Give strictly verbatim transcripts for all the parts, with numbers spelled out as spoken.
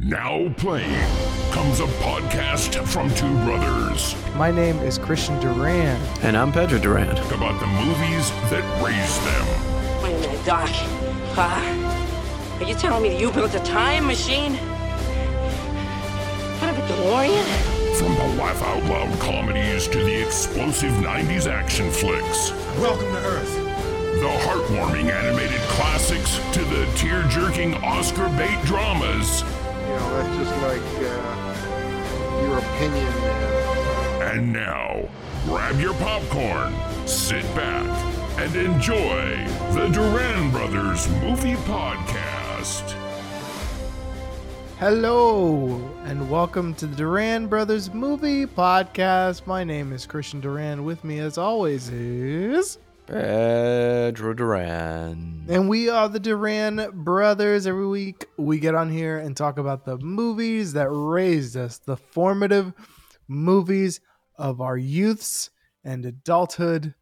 Now playing comes a podcast from two brothers. My name is Christian Duran. And I'm Pedro Duran. About the movies that raised them. Wait a minute, Doc. Uh, are you telling me that you built a time machine? Out of a DeLorean? From the laugh out loud comedies to the explosive nineties action flicks. Welcome to Earth. The heartwarming animated classics to the tear-jerking Oscar bait dramas. You know, that's just like uh, your opinion, man. And now, grab your popcorn, sit back, and enjoy the Duran Brothers Movie Podcast. Hello, and welcome to the Duran Brothers Movie Podcast. My name is Christian Duran. With me, as always, is Pedro Duran. And we are the Duran Brothers. Every week we get on here and talk about the movies that raised us, the formative movies of our youths and adulthood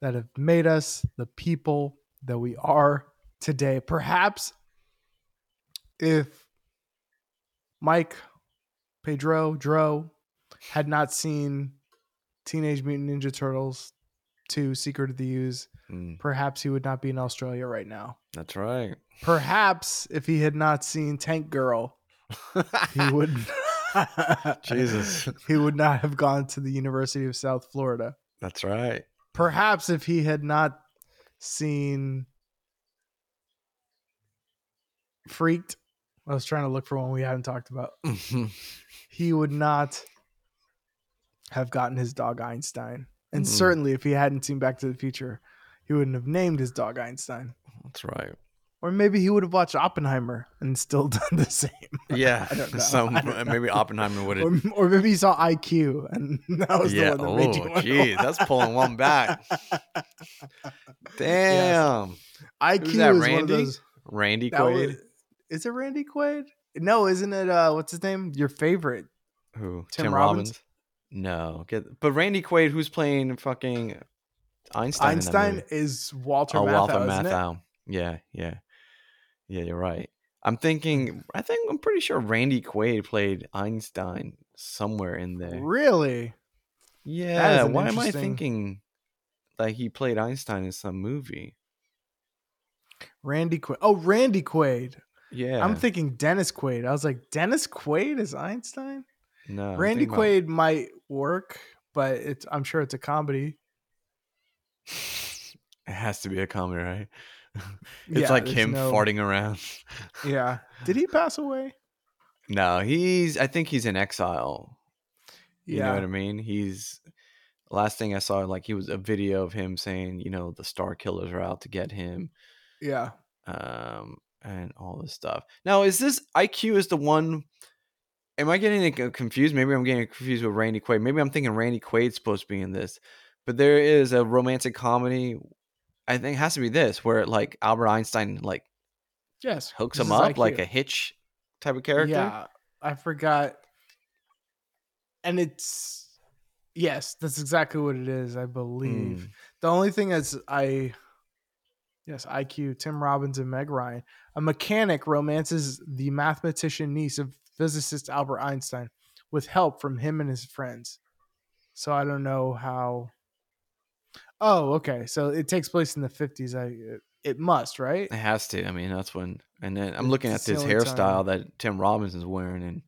that have made us the people that we are today. Perhaps if Mike, Pedro, Dro had not seen Teenage Mutant Ninja Turtles to Secret of the Ooze, mm. perhaps he would not be in Australia right now. That's right. Perhaps if he had not seen Tank Girl, he would Jesus. He would not have gone to the University of South Florida. That's right. Perhaps if he had not seen Freaked, I was trying to look for one we hadn't talked about. He would not have gotten his dog Einstein. And mm-hmm. certainly if he hadn't seen Back to the Future, he wouldn't have named his dog Einstein. That's right. Or maybe he would have watched Oppenheimer and still done the same. Yeah. I don't know. So I don't maybe know. Oppenheimer would have. Or, or maybe he saw I Q and that was yeah. the one that made you. Oh, geez. That's pulling one back. Damn. Yes. I Q is that, Randy? One of those. Randy Quaid? Was, is it Randy Quaid? No, isn't it? Uh, what's his name? Your favorite. Who? Tim, Tim Robbins? Robbins? No, get, but Randy Quaid, who's playing fucking Einstein? Einstein is Walter oh, Matthau. Walter Matthau. Yeah, yeah, yeah. You're right. I'm thinking. I think I'm pretty sure Randy Quaid played Einstein somewhere in there. Really? Yeah. Why am I thinking like he played Einstein in some movie? Randy Quaid. Oh, Randy Quaid. Yeah. I'm thinking Dennis Quaid. I was like, Dennis Quaid is Einstein? No, Randy Quaid my... might work, but it's I'm sure it's a comedy. It has to be a comedy, right? It's yeah, like him no... farting around. Yeah. Did he pass away? No, he's I think he's in exile. You yeah. know what I mean? He's last thing I saw, like he was a video of him saying, you know, the Star Killers are out to get him. Yeah. Um, and all this stuff. Now, is this I Q is the one? Am I getting confused? Maybe I'm getting confused with Randy Quaid. Maybe I'm thinking Randy Quaid's supposed to be in this, but there is a romantic comedy. I think it has to be this, where like Albert Einstein like yes hooks him up I Q. Like a Hitch type of character. Yeah, I forgot. And it's yes, that's exactly what it is. I believe mm. the only thing is I yes I Q Tim Robbins and Meg Ryan. A mechanic romances the mathematician niece of physicist Albert Einstein with help from him and his friends. So I don't know how. Oh, okay. So it takes place in the fifties. I it must, right? It has to. I mean, that's when. And then I'm looking it's at this hairstyle time. That Tim Robbins is wearing, and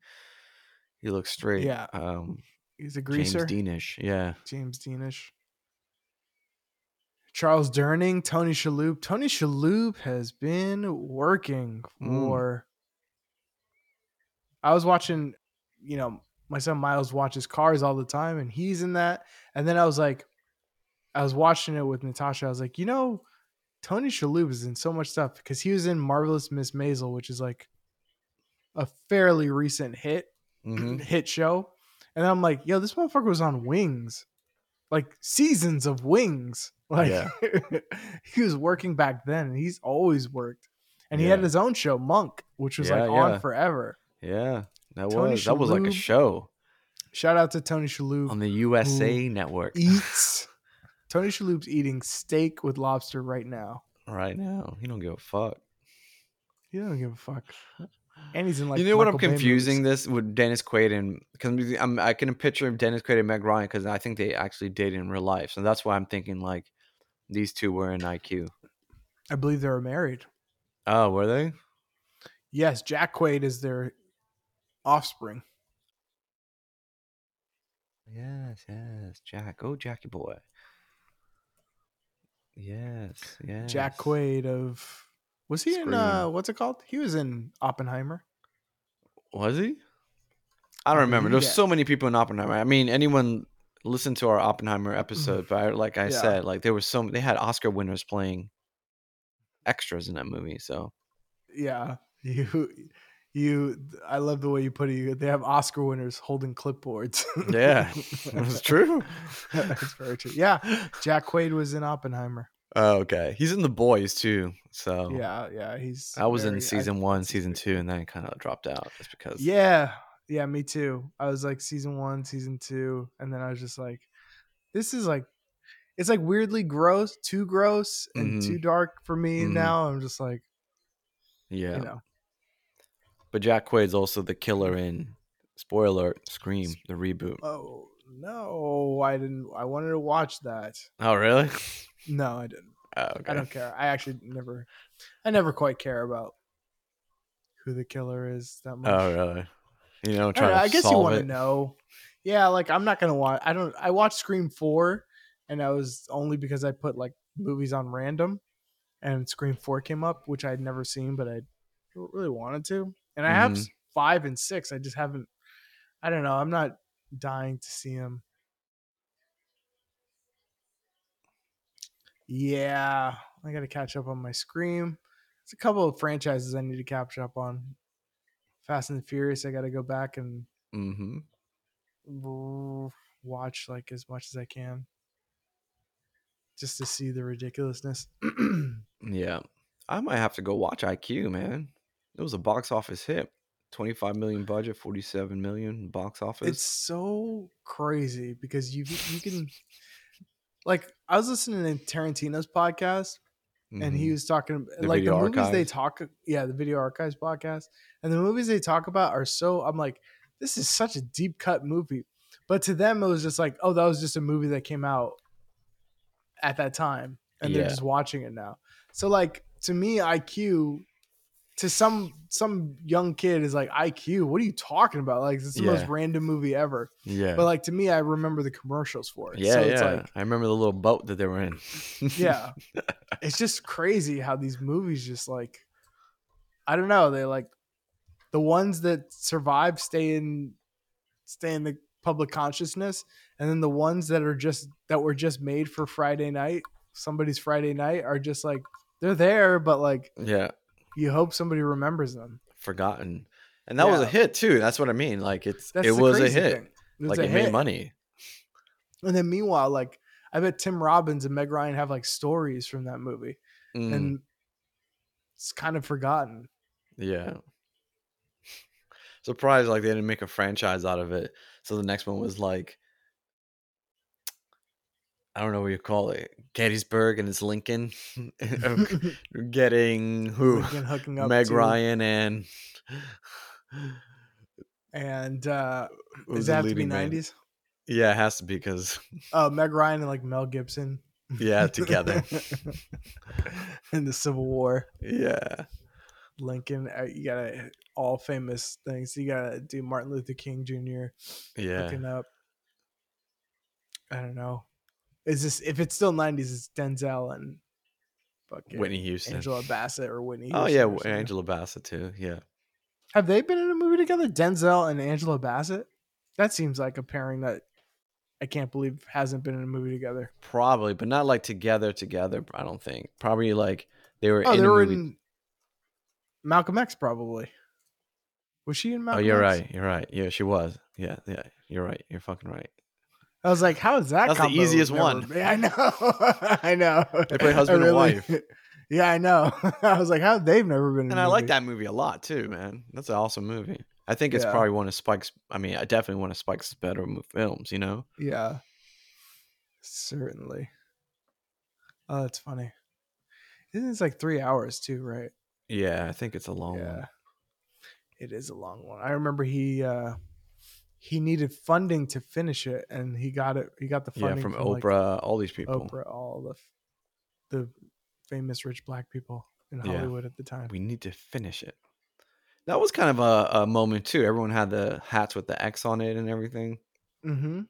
he looks straight. Yeah, um, he's a greaser. James Deanish. Yeah, James Deanish. Charles Durning, Tony Shalhoub. Tony Shalhoub has been working for. Mm. I was watching, you know, my son Miles watches Cars all the time, and he's in that. And then I was like, I was watching it with Natasha. I was like, you know, Tony Shalhoub is in so much stuff because he was in Marvelous Miss Maisel, which is like a fairly recent hit mm-hmm. hit show. And I'm like, yo, this motherfucker was on Wings, like seasons of Wings. Like yeah. He was working back then, and he's always worked. And yeah. he had his own show, Monk, which was yeah, like on yeah. forever. Yeah, that Tony was Shalhoub. That was like a show. Shout out to Tony Shalhoub on the U S A Network. Eats Tony Shalhoub's eating steak with lobster right now. Right now, he don't give a fuck. He don't give a fuck. And he's in like. You know Michael what I'm Bay confusing movies. This with Dennis Quaid and because I'm I can picture Dennis Quaid and Meg Ryan because I think they actually dated in real life, so that's why I'm thinking like these two were in I Q. I believe they were married. Oh, were they? Yes, Jack Quaid is their offspring. Yes, yes, Jack. Oh, Jackie boy. Yes, yes. Jack Quaid of was he Scream. in uh, what's it called? He was in Oppenheimer. Was he? I don't remember. There's yeah. so many people in Oppenheimer. I mean, anyone listen to our Oppenheimer episode, but I, like I yeah. said, like there was so they had Oscar winners playing extras in that movie. So yeah, you. You, I love the way you put it. They have Oscar winners holding clipboards. Yeah, that's true. That's very true. Yeah, Jack Quaid was in Oppenheimer. Oh, okay. He's in The Boys too. So yeah, yeah, he's. I was very, in season I, one, season two, and then I kind of dropped out just because. Yeah, yeah, me too. I was like season one, season two, and then I was just like, "This is like, it's like weirdly gross, too gross and mm-hmm. too dark for me." Mm-hmm. Now I'm just like, yeah, you know. But Jack Quaid's also the killer in, spoiler alert, Scream, the reboot. Oh, no. I didn't. I wanted to watch that. Oh, really? No, I didn't. Oh, okay. I don't care. I actually never, I never quite care about who the killer is that much. Oh, really? You know, trying I, to I guess you want to know. Yeah, like I'm not going to watch. I don't. I watched Scream four, and that was only because I put like movies on random, and Scream four came up, which I had never seen, but I really wanted to. And I have mm-hmm. five and six. I just haven't. I don't know. I'm not dying to see him. Yeah, I got to catch up on my Scream. It's a couple of franchises I need to catch up on. Fast and the Furious. I got to go back and mm-hmm. watch like as much as I can, just to see the ridiculousness. Yeah, I might have to go watch I Q, man. It was a box office hit. twenty-five million budget, forty-seven million box office. It's so crazy because you you can like I was listening to Tarantino's podcast mm-hmm. and he was talking the like the movies archives. they talk yeah, the Video Archives podcast and the movies they talk about are so I'm like this is such a deep cut movie. But to them it was just like, oh, that was just a movie that came out at that time and yeah. they're just watching it now. So like to me I Q to some some young kid is like I Q. What are you talking about? Like it's the yeah. most random movie ever. Yeah. But like to me, I remember the commercials for it. Yeah, so it's yeah. Like, I remember the little boat that they were in. Yeah. It's just crazy how these movies just like, I don't know. They like the ones that survive stay in stay in the public consciousness, and then the ones that are just that were just made for Friday night, somebody's Friday night, are just like they're there, but like yeah. You hope somebody remembers them. Forgotten. And that yeah. was a hit too. That's what I mean. Like it's That's it was a hit. It like a it hit. made money. And then meanwhile, like I bet Tim Robbins and Meg Ryan have like stories from that movie. Mm. And it's kind of forgotten. Yeah. Surprised like they didn't make a franchise out of it. So the next one was like I don't know what you call it. Gettysburg and it's Lincoln. Getting who? Lincoln up Meg to... Ryan and and uh, does that have to be nineties? Yeah, it has to be because oh, uh, Meg Ryan and like Mel Gibson. Yeah, together in the Civil War. Yeah, Lincoln. You gotta all famous things. You gotta do Martin Luther King Junior Yeah, looking up. I don't know. Is this if it's still nineties? It's Denzel and fucking Whitney Houston, Angela Bassett, or Whitney. Houston. Oh yeah, Angela Bassett too. Yeah. Have they been in a movie together, Denzel and Angela Bassett? That seems like a pairing that I can't believe hasn't been in a movie together. Probably, but not like together, together. I don't think. Probably like they were. Oh, in they a were movie. in Malcolm X. Probably. Was she in Malcolm? Oh, you're X? right. You're right. Yeah, she was. Yeah, yeah. You're right. You're fucking right. I was like, "How is that?" That's the easiest one. Made? I know, I know. They play husband really, and wife. Yeah, I know. I was like, "How they've never been." And in I movie. like that movie a lot too, man. That's an awesome movie. I think it's yeah. probably one of Spike's. I mean, I definitely one of Spike's better films. You know? Yeah, certainly. Oh, that's funny. Isn't it's like three hours too, right? Yeah, I think it's a long yeah. one. It is a long one. I remember he uh, he needed funding to finish it, and he got it. He got the funding yeah, from, from Oprah, like, all these people. Oprah, all the the famous rich black people in Hollywood yeah. at the time. We need to finish it. That was kind of a, a moment too. Everyone had the hats with the X on it and everything. Mm-hmm.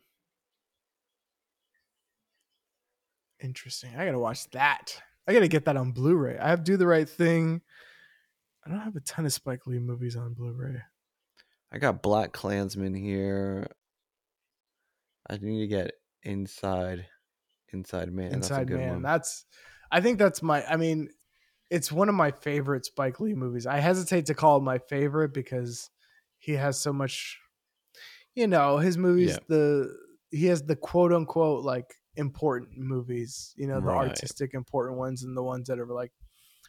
Interesting. I gotta watch that. I gotta get that on Blu-ray. I have Do the Right Thing. I don't have a ton of Spike Lee movies on Blu-ray. I got Black Klansman here. I need to get Inside Inside Man. Inside that's a good Man. One. That's. I think that's my. I mean, it's one of my favorite Spike Lee movies. I hesitate to call it my favorite because he has so much. You know, his movies. Yeah. The he has the quote unquote like important movies. You know, the right. artistic important ones and the ones that are like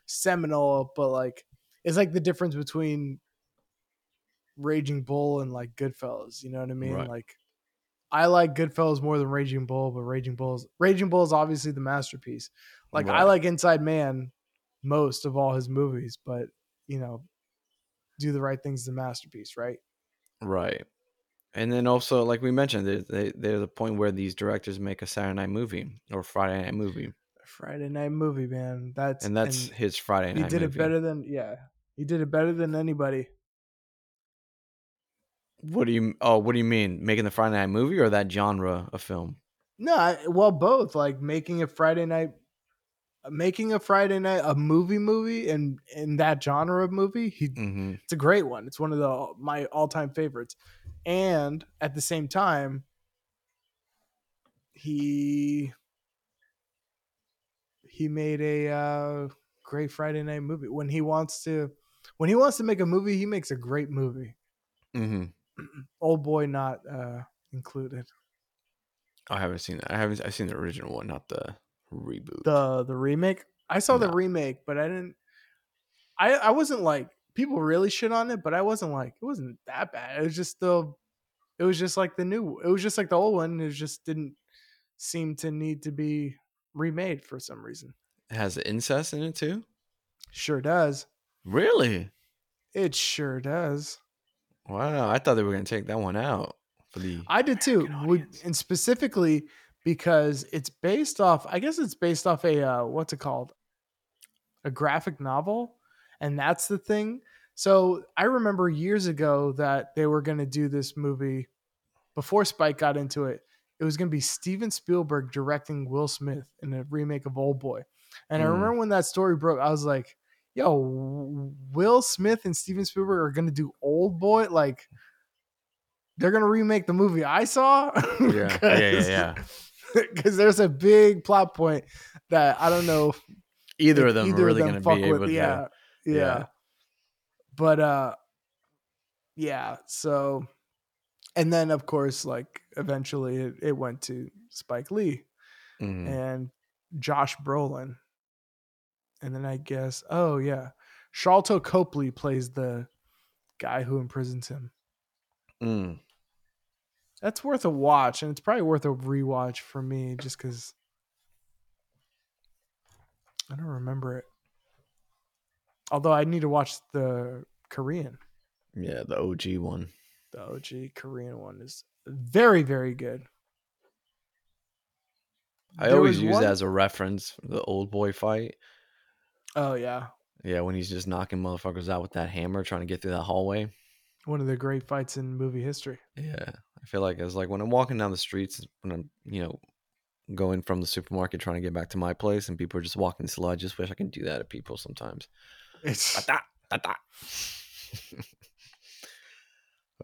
seminal, but like. It's like the difference between Raging Bull and like Goodfellas. You know what I mean? Right. Like I like Goodfellas more than Raging Bull, but Raging Bull's Raging Bull is obviously the masterpiece. Like right. I like Inside Man most of all his movies, but you know, Do the Right Thing's the masterpiece, right? Right. And then also, like we mentioned, they, they, there's a point where these directors make a Saturday night movie or Friday night movie. A Friday night movie, man. That's and that's and his Friday night. He did movie. It better than yeah. He did it better than anybody. What do you? Oh, what do you mean? Making the Friday night movie or that genre of film? No, I, well, both. Like making a Friday night, making a Friday night a movie movie, and in that genre of movie, he mm-hmm. it's a great one. It's one of the my all time favorites. And at the same time, he he made a uh, great Friday night movie when he wants to. When he wants to make a movie, he makes a great movie. Mm-hmm. Oldboy not uh, included. I haven't seen that. I haven't. I've seen the original one, not the reboot. The the remake. I saw no. the remake, but I didn't. I I wasn't like people really shit on it, but I wasn't like it wasn't that bad. It was just the. It was just like the new. It was just like the old one. It just didn't seem to need to be remade for some reason. It has incest in it too. Sure does. Really? It sure does. Wow, I thought they were going to take that one out for the I did too. We, and specifically because it's based off, I guess it's based off a uh, what's it called? A graphic novel, and that's the thing. So, I remember years ago that they were going to do this movie before Spike got into it. It was going to be Steven Spielberg directing Will Smith in a remake of Oldboy. And mm. I remember when that story broke, I was like, yo, Will Smith and Steven Spielberg are going to do Oldboy? Like, they're going to remake the movie I saw? Yeah, yeah, yeah, yeah. Because there's a big plot point that I don't know. Either of them either are really going to be able with. to. Yeah, yeah, yeah. But, uh, yeah, so... And then, of course, like, eventually it, it went to Spike Lee mm-hmm. and Josh Brolin. And then I guess, oh, yeah. Sharlto Copley plays the guy who imprisons him. Mm. That's worth a watch. And it's probably worth a rewatch for me just because I don't remember it. Although I need to watch the Korean. Yeah, the O G one. The O G Korean one is very, very good. I there always use one... that as a reference for the Oldboy fight. Oh, yeah. Yeah, when he's just knocking motherfuckers out with that hammer, trying to get through that hallway. One of the great fights in movie history. Yeah. I feel like it's like when I'm walking down the streets, when I'm, you know, going from the supermarket, trying to get back to my place, and people are just walking slow. I just wish I could do that at people sometimes. It's...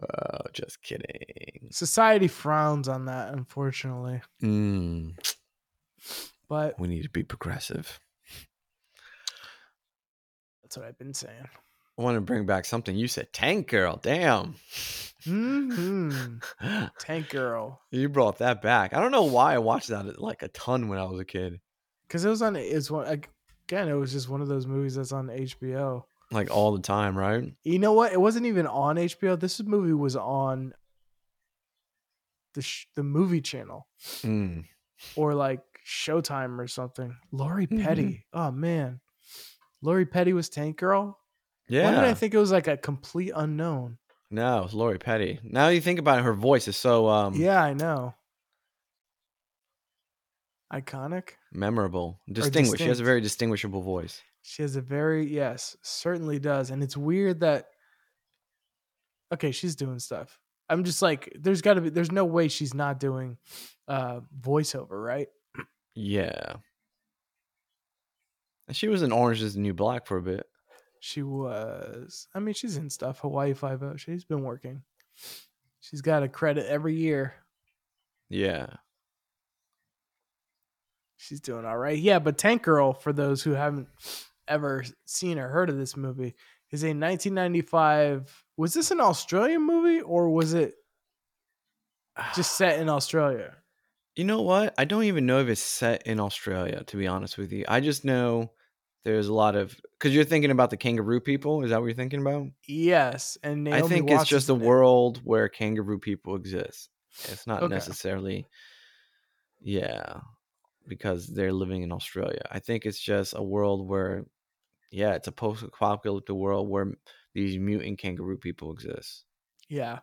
Oh, just kidding. Society frowns on that, unfortunately. Mm. But we need to be progressive. That's what I've been saying. I want to bring back something you said. Tank Girl, damn. Mm-hmm. Tank Girl. You brought that back. I don't know why I watched that like a ton when I was a kid. Because it was on. It's one again. It was just one of those movies that's on H B O. Like all the time, right? You know what? It wasn't even on H B O. This movie was on the sh- the movie channel mm. or like Showtime or something. Lori mm-hmm. Petty. Oh, man. Lori Petty was Tank Girl. Yeah. Why did I think it was like a complete unknown? No, it was Lori Petty. Now you think about it, her voice is so... Um, yeah, I know. Iconic? Memorable. Distinguished. She has a very distinguishable voice. She has a very... Yes, certainly does. And it's weird that... Okay, she's doing stuff. I'm just like, there's got to be... There's no way she's not doing uh, voiceover, right? Yeah. And she was in Orange is the New Black for a bit. She was. I mean, she's in stuff. Hawaii Five-O. She's been working. She's got a credit every year. Yeah. She's doing all right. Yeah, but Tank Girl, for those who haven't ever seen or heard of this movie, is a nineteen ninety-five... Was this an Australian movie or was it just set in Australia? You know what? I don't even know if it's set in Australia, to be honest with you. I just know... There's a lot of, because you're thinking about the kangaroo people. Is that what you're thinking about? Yes. And Naomi I think Watts it's just a world where kangaroo people exist. It's not okay. necessarily, yeah, because they're living in Australia. I think it's just a world where, yeah, it's a post-apocalyptic world where these mutant kangaroo people exist. Yeah.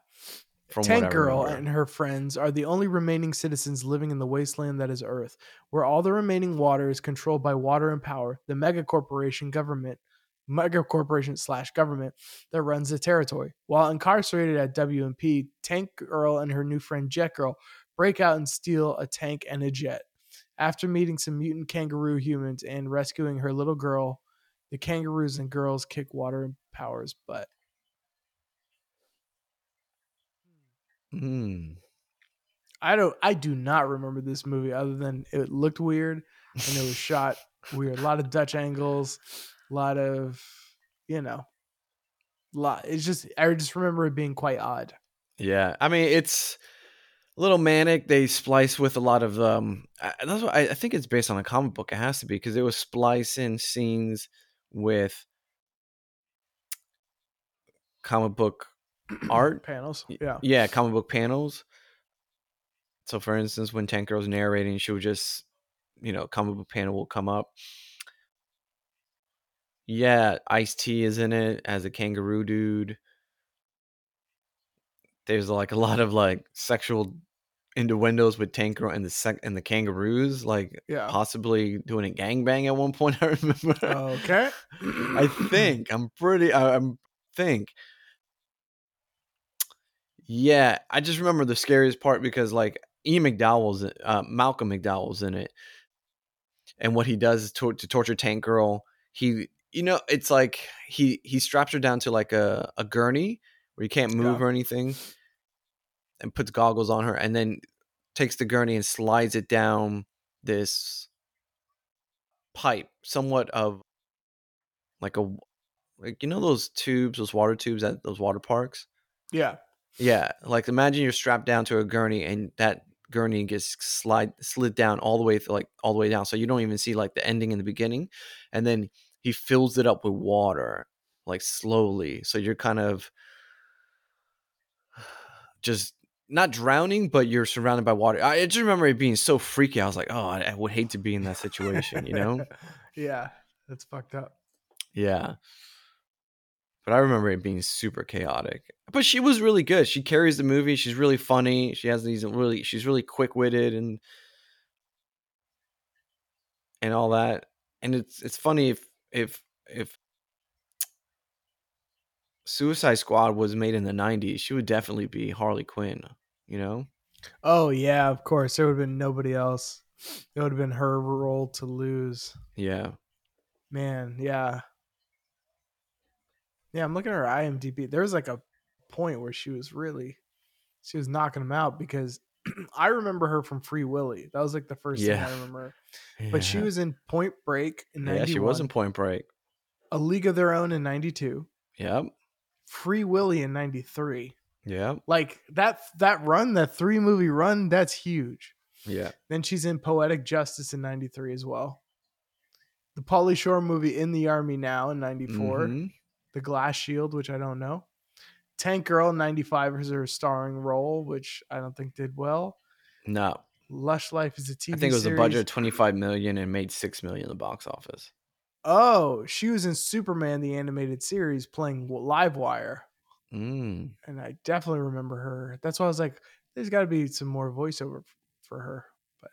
From Tank Girl and her friends are the only remaining citizens living in the wasteland that is Earth, where all the remaining water is controlled by water and power, the mega corporation government, mega corporation slash government that runs the territory. While incarcerated at W M P, Tank Girl and her new friend Jet Girl break out and steal a tank and a jet. After meeting some mutant kangaroo humans and rescuing her little girl, the kangaroos and girls kick water and power's butt. Hmm. I don't. I do not remember this movie other than it looked weird and it was shot weird. A lot of Dutch angles, a lot of you know, lot. It's just I just remember it being quite odd. Yeah, I mean it's a little manic. They splice with a lot of um. I, that's what I, I think it's based on a comic book. It has to be because it was splicing scenes with comic book. Art panels, yeah, yeah, comic book panels. So, for instance, when Tank Girl's narrating, she would just, you know, comic book panel will come up. Yeah, Ice-T is in it as a kangaroo dude. There's like a lot of like sexual innuendos with Tank Girl and the sec- and the kangaroos, like yeah. possibly doing a gangbang at one point. I remember. Okay, I think I'm pretty. I, I'm think. Yeah, I just remember the scariest part because like E. McDowell's, uh, Malcolm McDowell's in it, and what he does is to, to torture Tank Girl. He, you know, it's like he he straps her down to like a, a gurney where you can't move yeah. or anything, and puts goggles on her, and then takes the gurney and slides it down this pipe, somewhat of like a like you know those tubes, those water tubes at those water parks. Yeah. Yeah, like imagine you're strapped down to a gurney and that gurney gets slide slid down all the way like all the way down, so you don't even see like the ending in the beginning, and then he fills it up with water like slowly, so you're kind of just not drowning, but you're surrounded by water. I just remember it being so freaky. I was like, oh, I, I would hate to be in that situation, you know? Yeah, that's fucked up. Yeah. But I remember it being super chaotic. But she was really good. She carries the movie. She's really funny. She has these really, she's really quick-witted and and all that. And it's it's funny if if if Suicide Squad was made in the nineties, she would definitely be Harley Quinn, you know? Oh yeah, of course. There would have been nobody else. It would have been her role to lose. Yeah. Man, yeah. Yeah, I'm looking at her I M D B. There was like a point where she was really, she was knocking him out because I remember her from Free Willy. That was like the first yeah. thing I remember. Yeah. But she was in Point Break in ninety-one. Yeah, she was in Point Break. A League of Their Own in ninety-two. Yep. Free Willy in ninety-three. Yeah. Like that that run, that three movie run, that's huge. Yeah. Then she's in Poetic Justice in ninety-three as well. The Pauly Shore movie In the Army Now in ninety-four. Mm-hmm. The Glass Shield, which I don't know. Tank Girl, ninety-five, is her starring role, which I don't think did well. No. Lush Life is a T V series. I think it was series. A budget of twenty-five million dollars and made six million dollars in the box office. oh, she was in Superman, the animated series, playing Livewire. Mm. And I definitely remember her. That's why I was like, there's got to be some more voiceover for her. But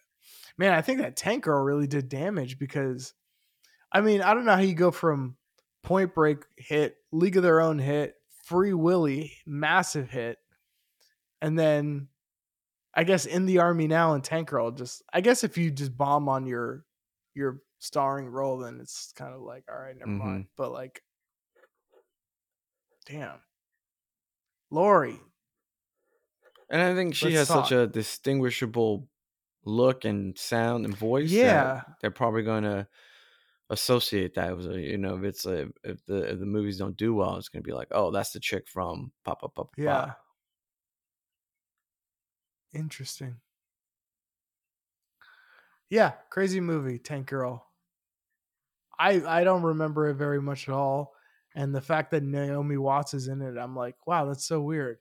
man, I think that Tank Girl really did damage because, I mean, I don't know how you go from Point Break hit, League of Their Own hit, Free Willy, massive hit, and then I guess In the Army Now and Tank Girl. Just, I guess if you just bomb on your your starring role, then it's kind of like, all right, never mm-hmm. mind. But like, damn, Lori. And I think she Let's has talk. such a distinguishable look and sound and voice. Yeah, that they're probably going to associate that with, you know, if it's a, if the if the movies don't do well, it's going to be like, oh, that's the chick from Pop Pop Pop. Yeah. Interesting. Yeah, crazy movie, Tank Girl. I I don't remember it very much at all, and the fact that Naomi Watts is in it, I'm like, wow, that's so weird.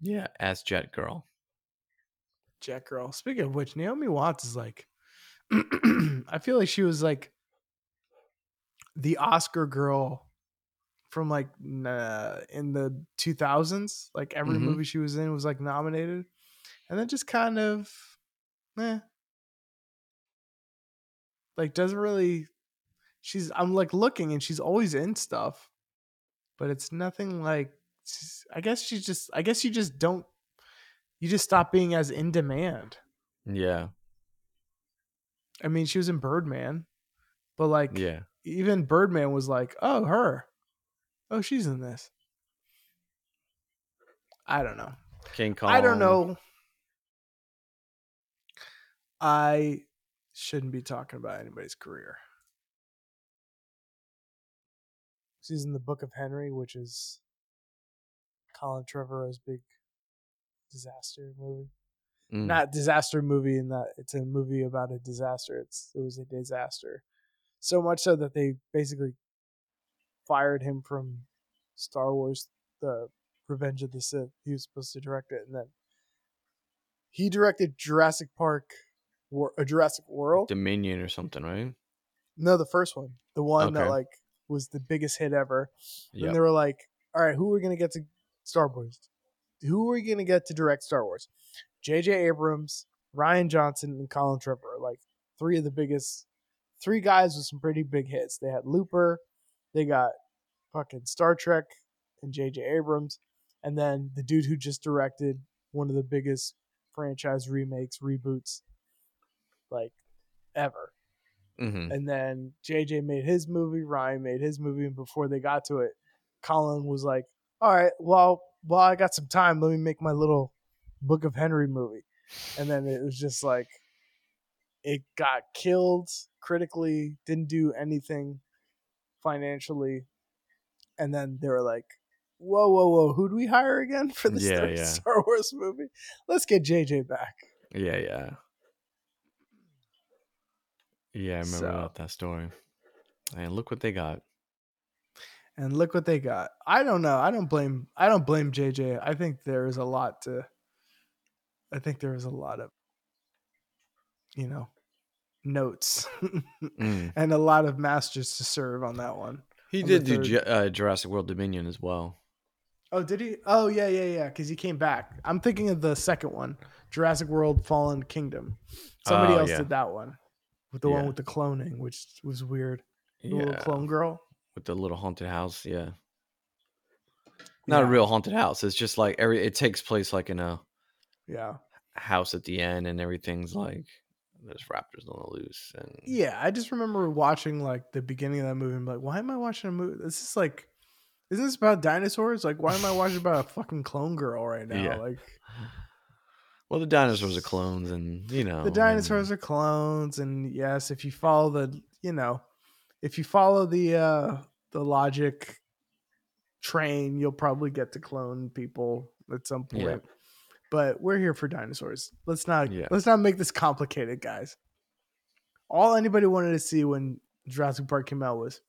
Yeah, as Jet Girl. Jet Girl. Speaking of which, Naomi Watts is like, I feel like she was like the Oscar girl from like uh, in the two thousands. Like every mm-hmm. movie she was in was like nominated, and then just kind of, eh, like doesn't really. She's I'm like looking, and she's always in stuff, but it's nothing like. I guess she's just. I guess you just don't. You just stop being as in demand. Yeah. I mean, she was in Birdman, but like, yeah. Even Birdman was like, oh, her, oh, she's in this. I don't know. King Kong. I don't know. I shouldn't be talking about anybody's career. She's in the Book of Henry, which is Colin Trevorrow's big disaster movie. Mm. Not disaster movie in that it's a movie about a disaster. It's it was a disaster, so much so that they basically fired him from Star Wars: The Revenge of the Sith. He was supposed to direct it, and then he directed Jurassic Park, or Jurassic World, Dominion, or something, right? No, the first one, the one okay. that like was the biggest hit ever. Yep. And they were like, "All right, who are we gonna get to Star Wars? Who are we gonna get to direct Star Wars?" J J. Abrams, Ryan Johnson, and Colin Trevorrow, like three of the biggest, three guys with some pretty big hits. They had Looper, they got fucking Star Trek and J J. Abrams, and then the dude who just directed one of the biggest franchise remakes, reboots, like ever. Mm-hmm. And then J J made his movie, Ryan made his movie, and before they got to it, Colin was like, all right, well, while I got some time, let me make my little Book of Henry movie. And then it was just like it got killed critically, didn't do anything financially, and then they were like, whoa whoa whoa who do we hire again for this yeah, yeah. Star Wars movie? Let's get J J back. yeah yeah yeah I remember so. about that story. And look what they got. And look what they got I don't know, I don't blame I don't blame J J. I think there is a lot to I think there was a lot of, you know, notes mm. and a lot of masters to serve on that one. He on did do Ju- uh, Jurassic World Dominion as well. Oh, did he? Oh, yeah, yeah, yeah. Because he came back. I'm thinking of the second one, Jurassic World Fallen Kingdom. Somebody oh, else yeah. did that one, with the yeah. one with the cloning, which was weird. The yeah. little clone girl with the little haunted house. Yeah, not yeah. a real haunted house. It's just like every. It takes place like in a. Yeah, house at the end, and everything's like there's raptors on the loose, and yeah, I just remember watching like the beginning of that movie and be like, why am I watching a movie? This is like, isn't this about dinosaurs? Like, why am I watching about a fucking clone girl right now? Yeah. Like, well, the dinosaurs are clones, and you know, the dinosaurs and... are clones, and yes, if you follow the, you know, if you follow the uh the logic train, you'll probably get to clone people at some point. Yeah. But we're here for dinosaurs. Let's not yeah. let's not make this complicated, guys. All anybody wanted to see when Jurassic Park came out was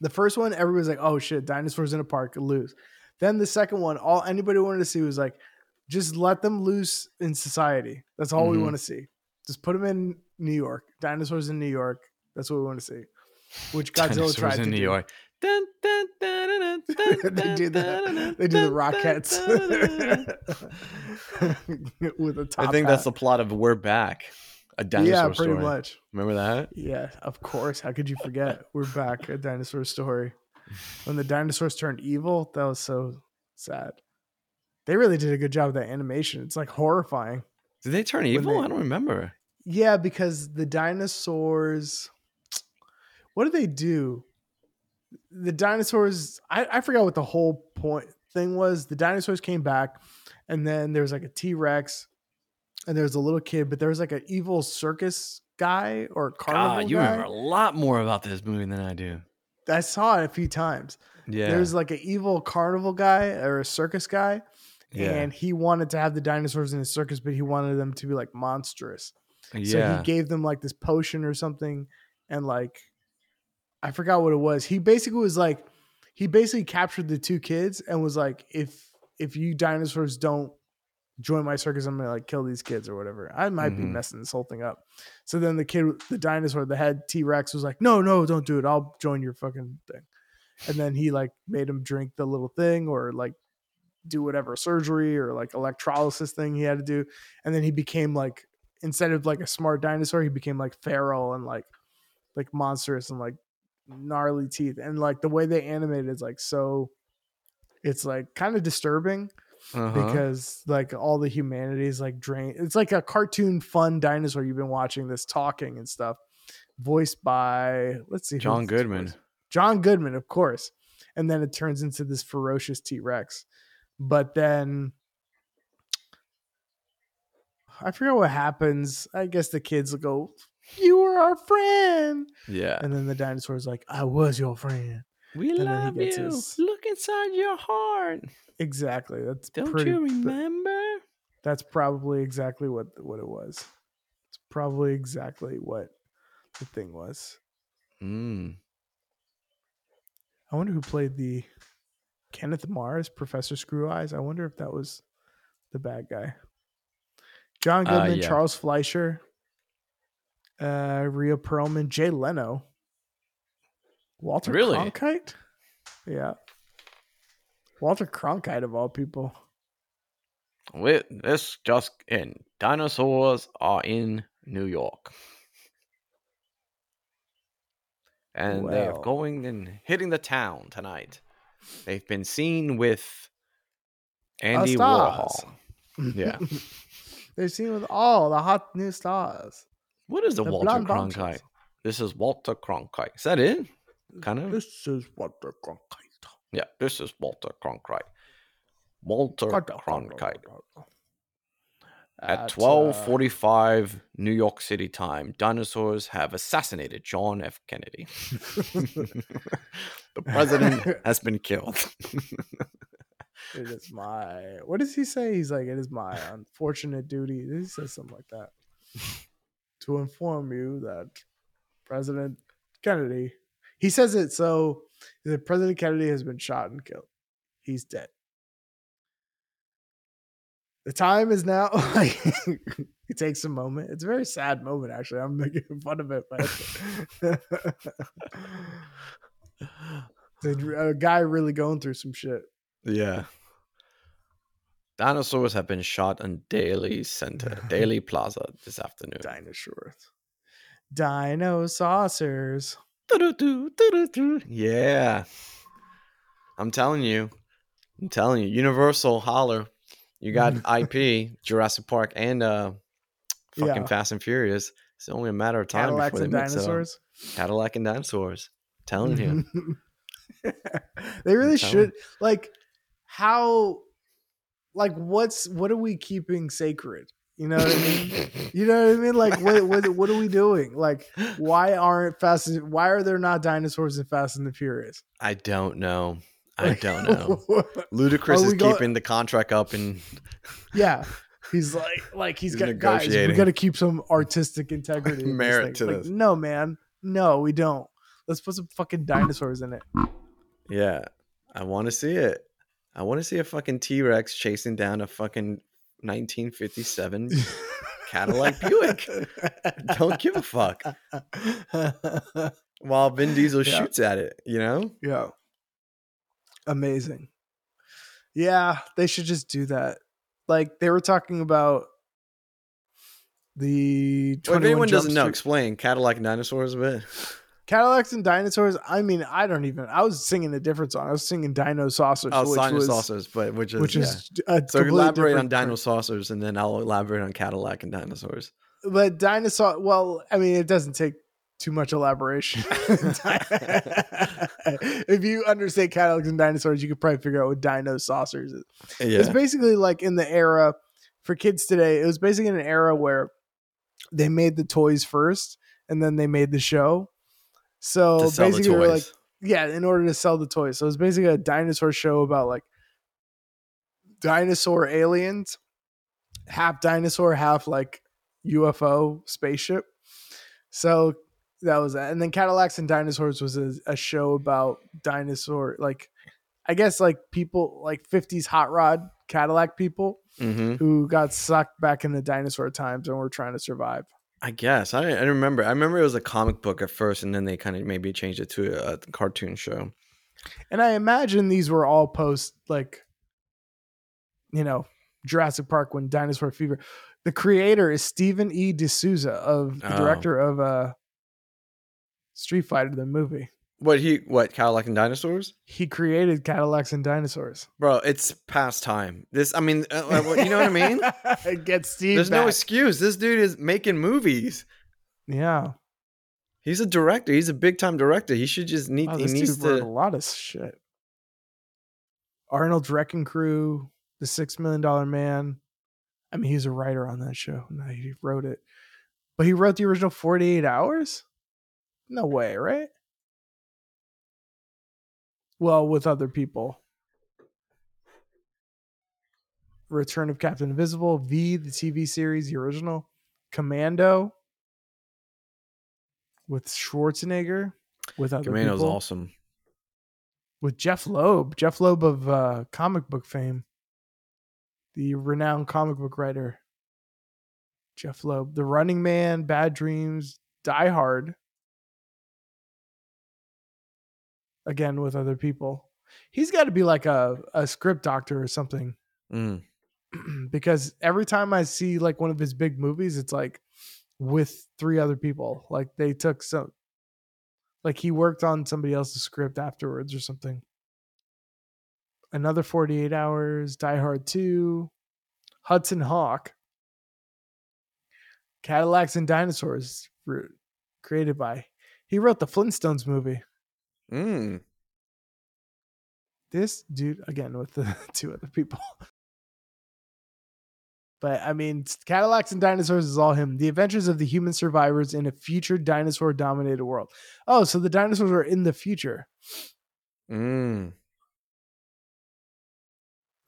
the first one. Everybody's like, "Oh shit, dinosaurs in a park, lose." Then the second one, all anybody wanted to see was like, "Just let them loose in society." That's all mm-hmm. we want to see. Just put them in New York. Dinosaurs in New York. That's what we want to see. Which Godzilla tried to in do. New York. Dun, dun, dun, dun, dun, dun, they do the they do the Rockettes with a top. I think hat. That's the plot of We're Back, A Dinosaur Story. Yeah, pretty story. Much. Remember that? Yeah, of course. How could you forget? We're Back, A Dinosaur Story. When the dinosaurs turned evil, that was so sad. They really did a good job of that animation. It's like horrifying. Did they turn evil? They, I don't remember. Yeah, because the dinosaurs. What did they do? The dinosaurs. I, I forgot what the whole point thing was. The dinosaurs came back, and then there was like a T-Rex, and there was a little kid, but there was like an evil circus guy or carnival God, you guy. You remember a lot more about this movie than I do. I saw it a few times. Yeah. There was like an evil carnival guy or a circus guy. Yeah. And he wanted to have the dinosaurs in his circus, but he wanted them to be like monstrous. Yeah. So he gave them like this potion or something. And like, I forgot what it was. He basically was like, he basically captured the two kids and was like, if, if you dinosaurs don't join my circus, I'm going to like kill these kids or whatever. I might mm-hmm. be messing this whole thing up. So then the kid, the dinosaur, the head T-Rex was like, no, no, don't do it. I'll join your fucking thing. And then he like made him drink the little thing or like, do whatever surgery or like electrolysis thing he had to do. And then he became like, instead of like a smart dinosaur, he became like feral and like, like monstrous and like gnarly teeth. And like the way they animated is like, so it's like kind of disturbing uh-huh. because like all the humanity is like drained. It's like a cartoon fun dinosaur you've been watching that's talking and stuff, voiced by, let's see. John Goodman. John Goodman, of course. And then it turns into this ferocious T-Rex. But then I forget what happens. I guess the kids will go, you were our friend. Yeah. And then the dinosaur's like, I was your friend. We and love you. His... Look inside your heart. Exactly. That's Don't pretty, you remember? That's probably exactly what, what it was. It's probably exactly what the thing was. Mm. I wonder who played the... Kenneth Mars, Professor Screw Eyes. I wonder if that was the bad guy. John Goodman, uh, yeah. Charles Fleischer, uh, Rhea Perlman, Jay Leno, Walter really? Cronkite. Yeah, Walter Cronkite of all people. With this just in, dinosaurs are in New York, and well. They are going and hitting the town tonight. They've been seen with Andy Warhol. Yeah. They're seen with all the hot new stars. What is the, the Walter Cronkite? Bombs. This is Walter Cronkite. Is that it? Kind of. This is Walter Cronkite. Yeah, this is Walter Cronkite. Walter Cronkite. At twelve forty-five New York City time, dinosaurs have assassinated John F. Kennedy. The president has been killed. It is my... What does he say? He's like, it is my unfortunate duty. He says something like that. To inform you that President Kennedy... He says it so that President Kennedy has been shot and killed. He's dead. The time is now. Like, it takes a moment. It's a very sad moment, actually. I'm making fun of it, but a guy really going through some shit. Yeah. Dinosaurs have been shot in Daly Center, Daly Plaza this afternoon. Dinosaurs. Dino Saucers. Do-do-do, do-do-do. Yeah. I'm telling you. I'm telling you. Universal, holler. You got I P, Jurassic Park, and uh, fucking yeah. Fast and Furious. It's only a matter of time Cadillacs before they mix dinosaurs. Up. Cadillac and Dinosaurs. I'm telling you, they really should. Like, how? Like, what's what are we keeping sacred? You know what I mean? You know what I mean? Like, what what what are we doing? Like, why aren't Fast? And, why are there not dinosaurs in Fast and the Furious? I don't know. I don't know. Ludacris is go- keeping the contract up, and yeah, he's like, like he's, he's got guys. We got to keep some artistic integrity, merit in to like, this. No, man, no, we don't. Let's put some fucking dinosaurs in it. Yeah, I want to see it. I want to see a fucking T-Rex chasing down a fucking nineteen fifty-seven Cadillac Buick. Don't give a fuck. While Vin Diesel yeah. shoots at it, you know? Yeah. Amazing. Yeah, they should just do that. Like, they were talking about the twenty-one well, if anyone Jump doesn't Street. Know, explain Cadillac and Dinosaurs a bit. Cadillacs and Dinosaurs, I mean, I don't even... I was singing a different song. I was singing Dino Saucers. Oh, Dino Saucers, but which is... Which is yeah. a so elaborate on Dino Saucers, and then I'll elaborate on Cadillac and Dinosaurs. But Dinosaur... Well, I mean, it doesn't take too much elaboration. If you understand Cadillacs and Dinosaurs, you could probably figure out what Dino Saucers is. Yeah. It's basically like in the era... For kids today, it was basically an era where they made the toys first, and then they made the show. So basically, we were like, yeah, in order to sell the toys. So it was basically a dinosaur show about like dinosaur aliens, half dinosaur, half like U F O spaceship. So that was that. And then Cadillacs and Dinosaurs was a, a show about dinosaur, like I guess like people like fifties hot rod Cadillac people mm-hmm. who got sucked back into dinosaur times and were trying to survive. I guess. I I remember. I remember it was a comic book at first, and then they kind of maybe changed it to a cartoon show. And I imagine these were all post, like, you know, Jurassic Park when Dinosaur Fever. The creator is Stephen E. de Souza, of the oh. director of uh, Street Fighter, the movie. What he what Cadillac and Dinosaurs? He created Cadillacs and Dinosaurs, bro. It's past time. This, I mean, uh, you know what I mean. Get Steve. There's back. No excuse. This dude is making movies. Yeah, he's a director. He's a big time director. He should just need. Wow, he needs to a lot of shit. Arnold's Wrecking Crew, The Six Million Dollar Man. I mean, he's a writer on that show. No, he wrote it, but he wrote the original forty-eight Hours. No way, right? Well, with other people. Return of Captain Invisible, V, the T V series, the original. Commando with Schwarzenegger. With other Commando's people. Awesome. With Jeff Loeb. Jeff Loeb of uh, comic book fame. The renowned comic book writer. Jeff Loeb. The Running Man, Bad Dreams, Die Hard. Again, with other people. He's got to be like a, a script doctor or something. Mm. Because every time I see like one of his big movies, it's like with three other people. Like they took some, like he worked on somebody else's script afterwards or something. Another forty-eight Hours, Die Hard two, Hudson Hawk, Cadillacs and Dinosaurs, created by, he wrote the Flintstones movie. Mm. This dude again with the two other people, but I mean, Cadillacs and Dinosaurs is all him. The Adventures of the Human Survivors in a Future Dinosaur-Dominated World. Oh, so the dinosaurs are in the future. Mm.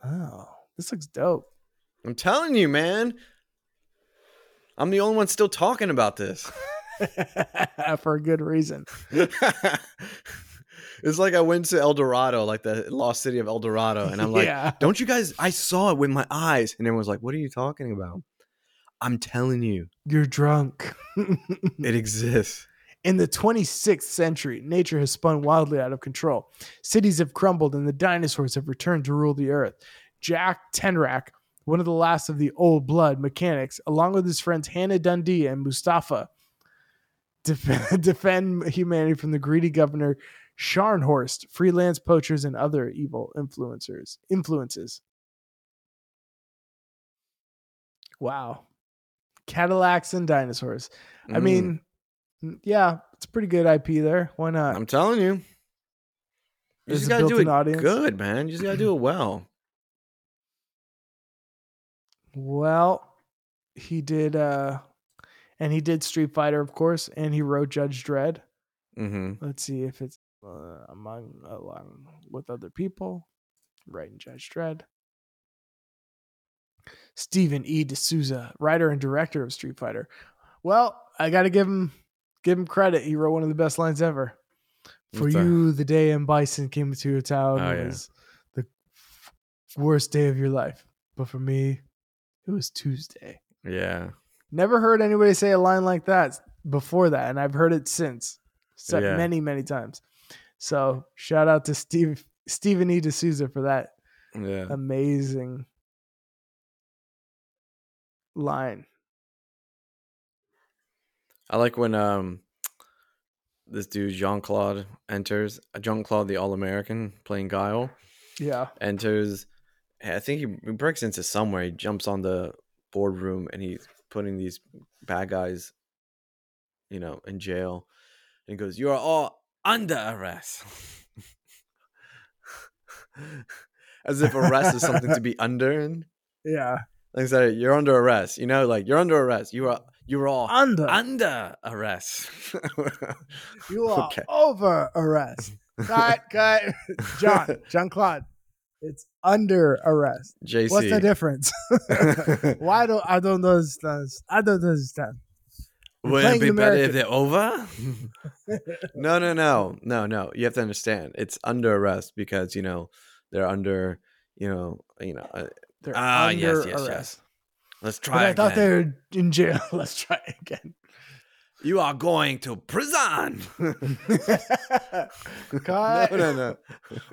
Oh, this looks dope. I'm telling you, man. I'm the only one still talking about this. For a good reason. It's like I went to El Dorado, like the lost city of El Dorado, and I'm like, yeah. Don't you guys, I saw it with my eyes. And everyone's like, what are you talking about? I'm telling you. You're drunk. It exists. In the twenty-sixth century, nature has spun wildly out of control. Cities have crumbled and the dinosaurs have returned to rule the earth. Jack Tenrak, one of the last of the old blood mechanics, along with his friends Hannah Dundee and Mustafa, defend humanity from the greedy governor Scharnhorst, freelance poachers, and other evil influencers. Influences. Wow. Cadillacs and Dinosaurs. Mm. I mean, yeah, it's a pretty good I P there. Why not? I'm telling you. You just got to do it audience. Good, man. You just got to do it well. Well, he did... uh And he did Street Fighter, of course, and he wrote Judge Dredd. Mm-hmm. Let's see if it's uh, among along with other people writing Judge Dredd. Stephen E. de Souza, writer and director of Street Fighter. Well, I gotta give him give him credit. He wrote one of the best lines ever. For What's you, that? The day M. Bison came into your town oh, was yeah. the worst day of your life, but for me, it was Tuesday. Yeah. Never heard anybody say a line like that before that, and I've heard it since, said yeah. many, many times. So shout out to Steve Stephen E. de Souza for that yeah. amazing line. I like when um this dude Jean-Claude enters, Jean-Claude the All-American playing Guile. Yeah, enters. I think he breaks into somewhere. He jumps on the boardroom and he's putting these bad guys, you know, in jail. And he goes, "You are all under arrest," as if arrest is something to be under. In. Yeah, like so, you're under arrest. You know, like you're under arrest. You are. You're all under under arrest. You are okay. Over arrest. Cut, cut. John, Jean-Claude. It's under arrest. J C. What's the difference? Why do I don't understand? I don't understand. Wouldn't it be better if they're over? no, no, no, no, no. You have to understand. It's under arrest because you know they're under. You know, you know. They're ah, under yes, yes, arrest. yes. Let's try but again. I thought they were in jail. Let's try again. You are going to prison. no, no, no.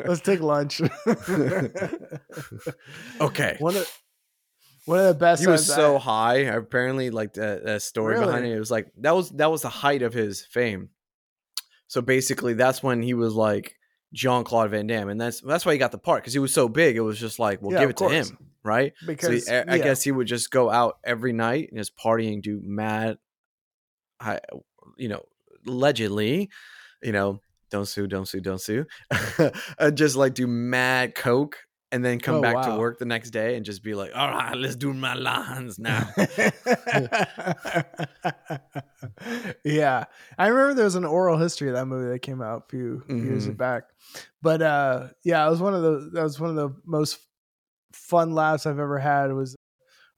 Let's take lunch. Okay. One of, one of the best. He was so I, high. Apparently, like the, the story really? behind it, it was like that was that was the height of his fame. So basically, that's when he was like Jean-Claude Van Damme, and that's that's why he got the part because he was so big. It was just like, well, yeah, give it to him, right? Because so he, I, yeah. I guess he would just go out every night and just partying, do mad. I, you know, allegedly, you know, don't sue, don't sue, don't sue. Just like do mad coke and then come oh, back wow. to work the next day and just be like, all right, let's do my lines now. Yeah. I remember there was an oral history of that movie that came out a few mm-hmm. years back. But uh, yeah, it was one of the, that was one of the most fun laughs I've ever had was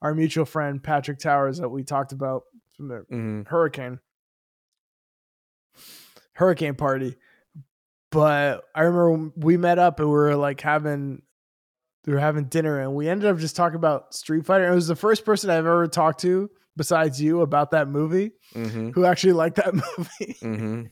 our mutual friend, Patrick Towers, that we talked about. From the mm-hmm. hurricane hurricane party. But I remember we met up and we were like having we were having dinner and we ended up just talking about Street Fighter. It was the first person I've ever talked to besides you about that movie mm-hmm. who actually liked that movie mm-hmm.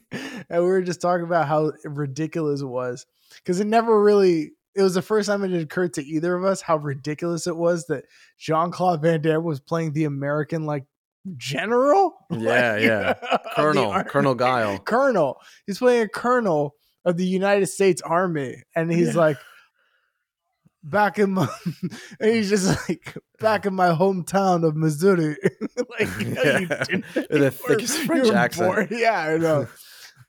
and we were just talking about how ridiculous it was because it never really it was the first time it occurred to either of us how ridiculous it was that Jean-Claude Van Damme was playing the American like general yeah like, yeah colonel colonel guile colonel he's playing a colonel of the United States Army and he's yeah. like back in my and he's just like back in my hometown of Missouri like yeah. you didn't, you the thickest were, French accent born. yeah I know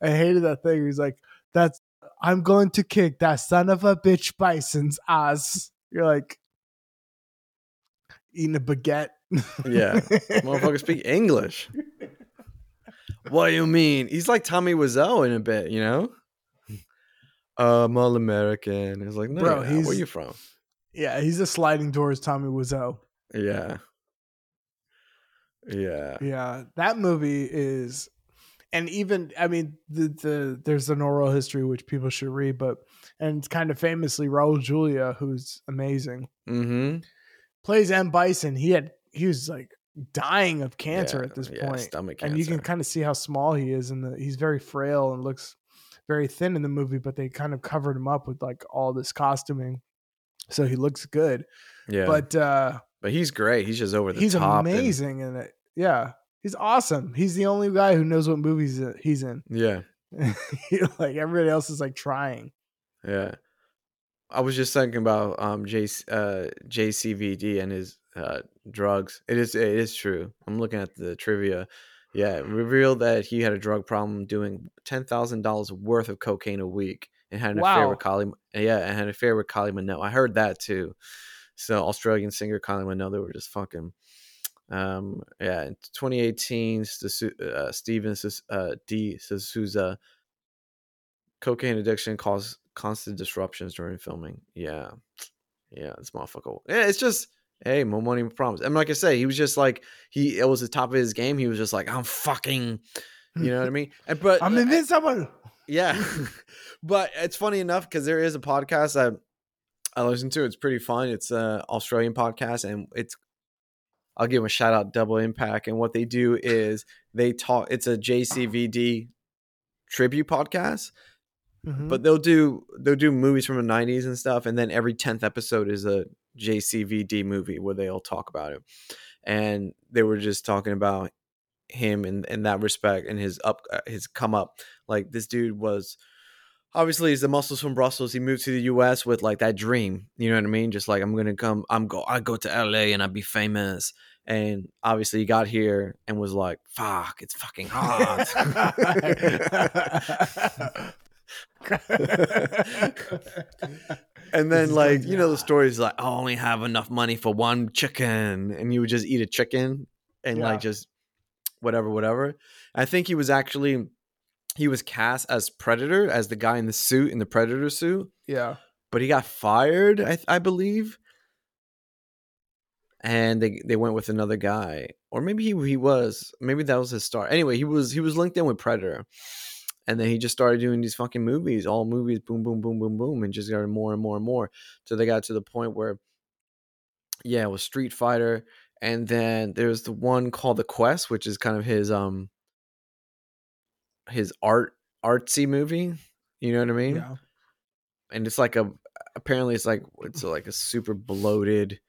I hated that thing. He's like that's I'm going to kick that son of a bitch Bison's ass. You're like eating a baguette. Yeah, motherfucker speak English. What do you mean? He's like Tommy Wiseau in a bit, you know. Uh, I'm all American. He's like, no, bro, yeah, he's, where are you from? Yeah, he's a sliding doors Tommy Wiseau. Yeah, yeah, yeah. That movie is, and even I mean, the the there's an oral history which people should read, but and kind of famously Raul Julia, who's amazing, mm-hmm. plays M. Bison. He had. He was like dying of cancer yeah, at this yeah, point, stomach cancer. And you can kind of see how small he is, and he's very frail and looks very thin in the movie. But they kind of covered him up with like all this costuming, so he looks good. Yeah, but uh, but he's great. He's just over the he's top. He's amazing and... in it. Yeah, he's awesome. He's the only guy who knows what movies he's in. Yeah, like everybody else is like trying. Yeah, I was just thinking about um J C V D and his. Uh, drugs. It is. It is true. I'm looking at the trivia. Yeah, it revealed that he had a drug problem, doing ten thousand dollars worth of cocaine a week, and had an wow. affair with Kylie. Yeah, and had an affair with Kylie Minogue. I heard that too. So Australian singer Kylie Minogue, they were just fucking. Um. Yeah. In twenty eighteen, uh, Stephen uh, D. Souza. Cocaine addiction caused constant disruptions during filming. Yeah. Yeah. This motherfucker. Yeah. It's just. Hey, more money problems. And like I say, he was just like he. It was the top of his game. He was just like, I'm fucking, you know what I mean. And, but I'm invincible. Yeah, but it's funny enough because there is a podcast I I listen to. It's pretty fun. It's an Australian podcast, and it's I'll give them a shout out, Double Impact. And what they do is they talk, it's a J C V D tribute podcast, mm-hmm. but they'll do, they'll do movies from the nineties and stuff. And then every tenth episode is a J C V D movie where they'll talk about it. And they were just talking about him in, in that respect and his up, his come up. Like, this dude was, obviously, he's the muscles from Brussels. He moved to the U S with like that dream. You know what I mean? Just like, I'm going to come, I'm go, I go to L A and I'd be famous. And obviously he got here and was like, fuck, it's fucking hard. And then like, you know, the story is like, I only have enough money for one chicken. And you would just eat a chicken and yeah. like just whatever, whatever. I think he was actually... He was cast as Predator, as the guy in the suit, in the Predator suit. Yeah. But he got fired, I, I believe. And they, they went with another guy. Or maybe he he was. Maybe that was his star. Anyway, he was he was linked in with Predator. And then he just started doing these fucking movies. All movies, boom, boom, boom, boom, boom. And just got more and more and more. So they got to the point where, yeah, it was Street Fighter. And then there's the one called The Quest, which is kind of his... um. his art artsy movie, you know what I mean? Yeah. And it's like a apparently it's like it's like a super bloated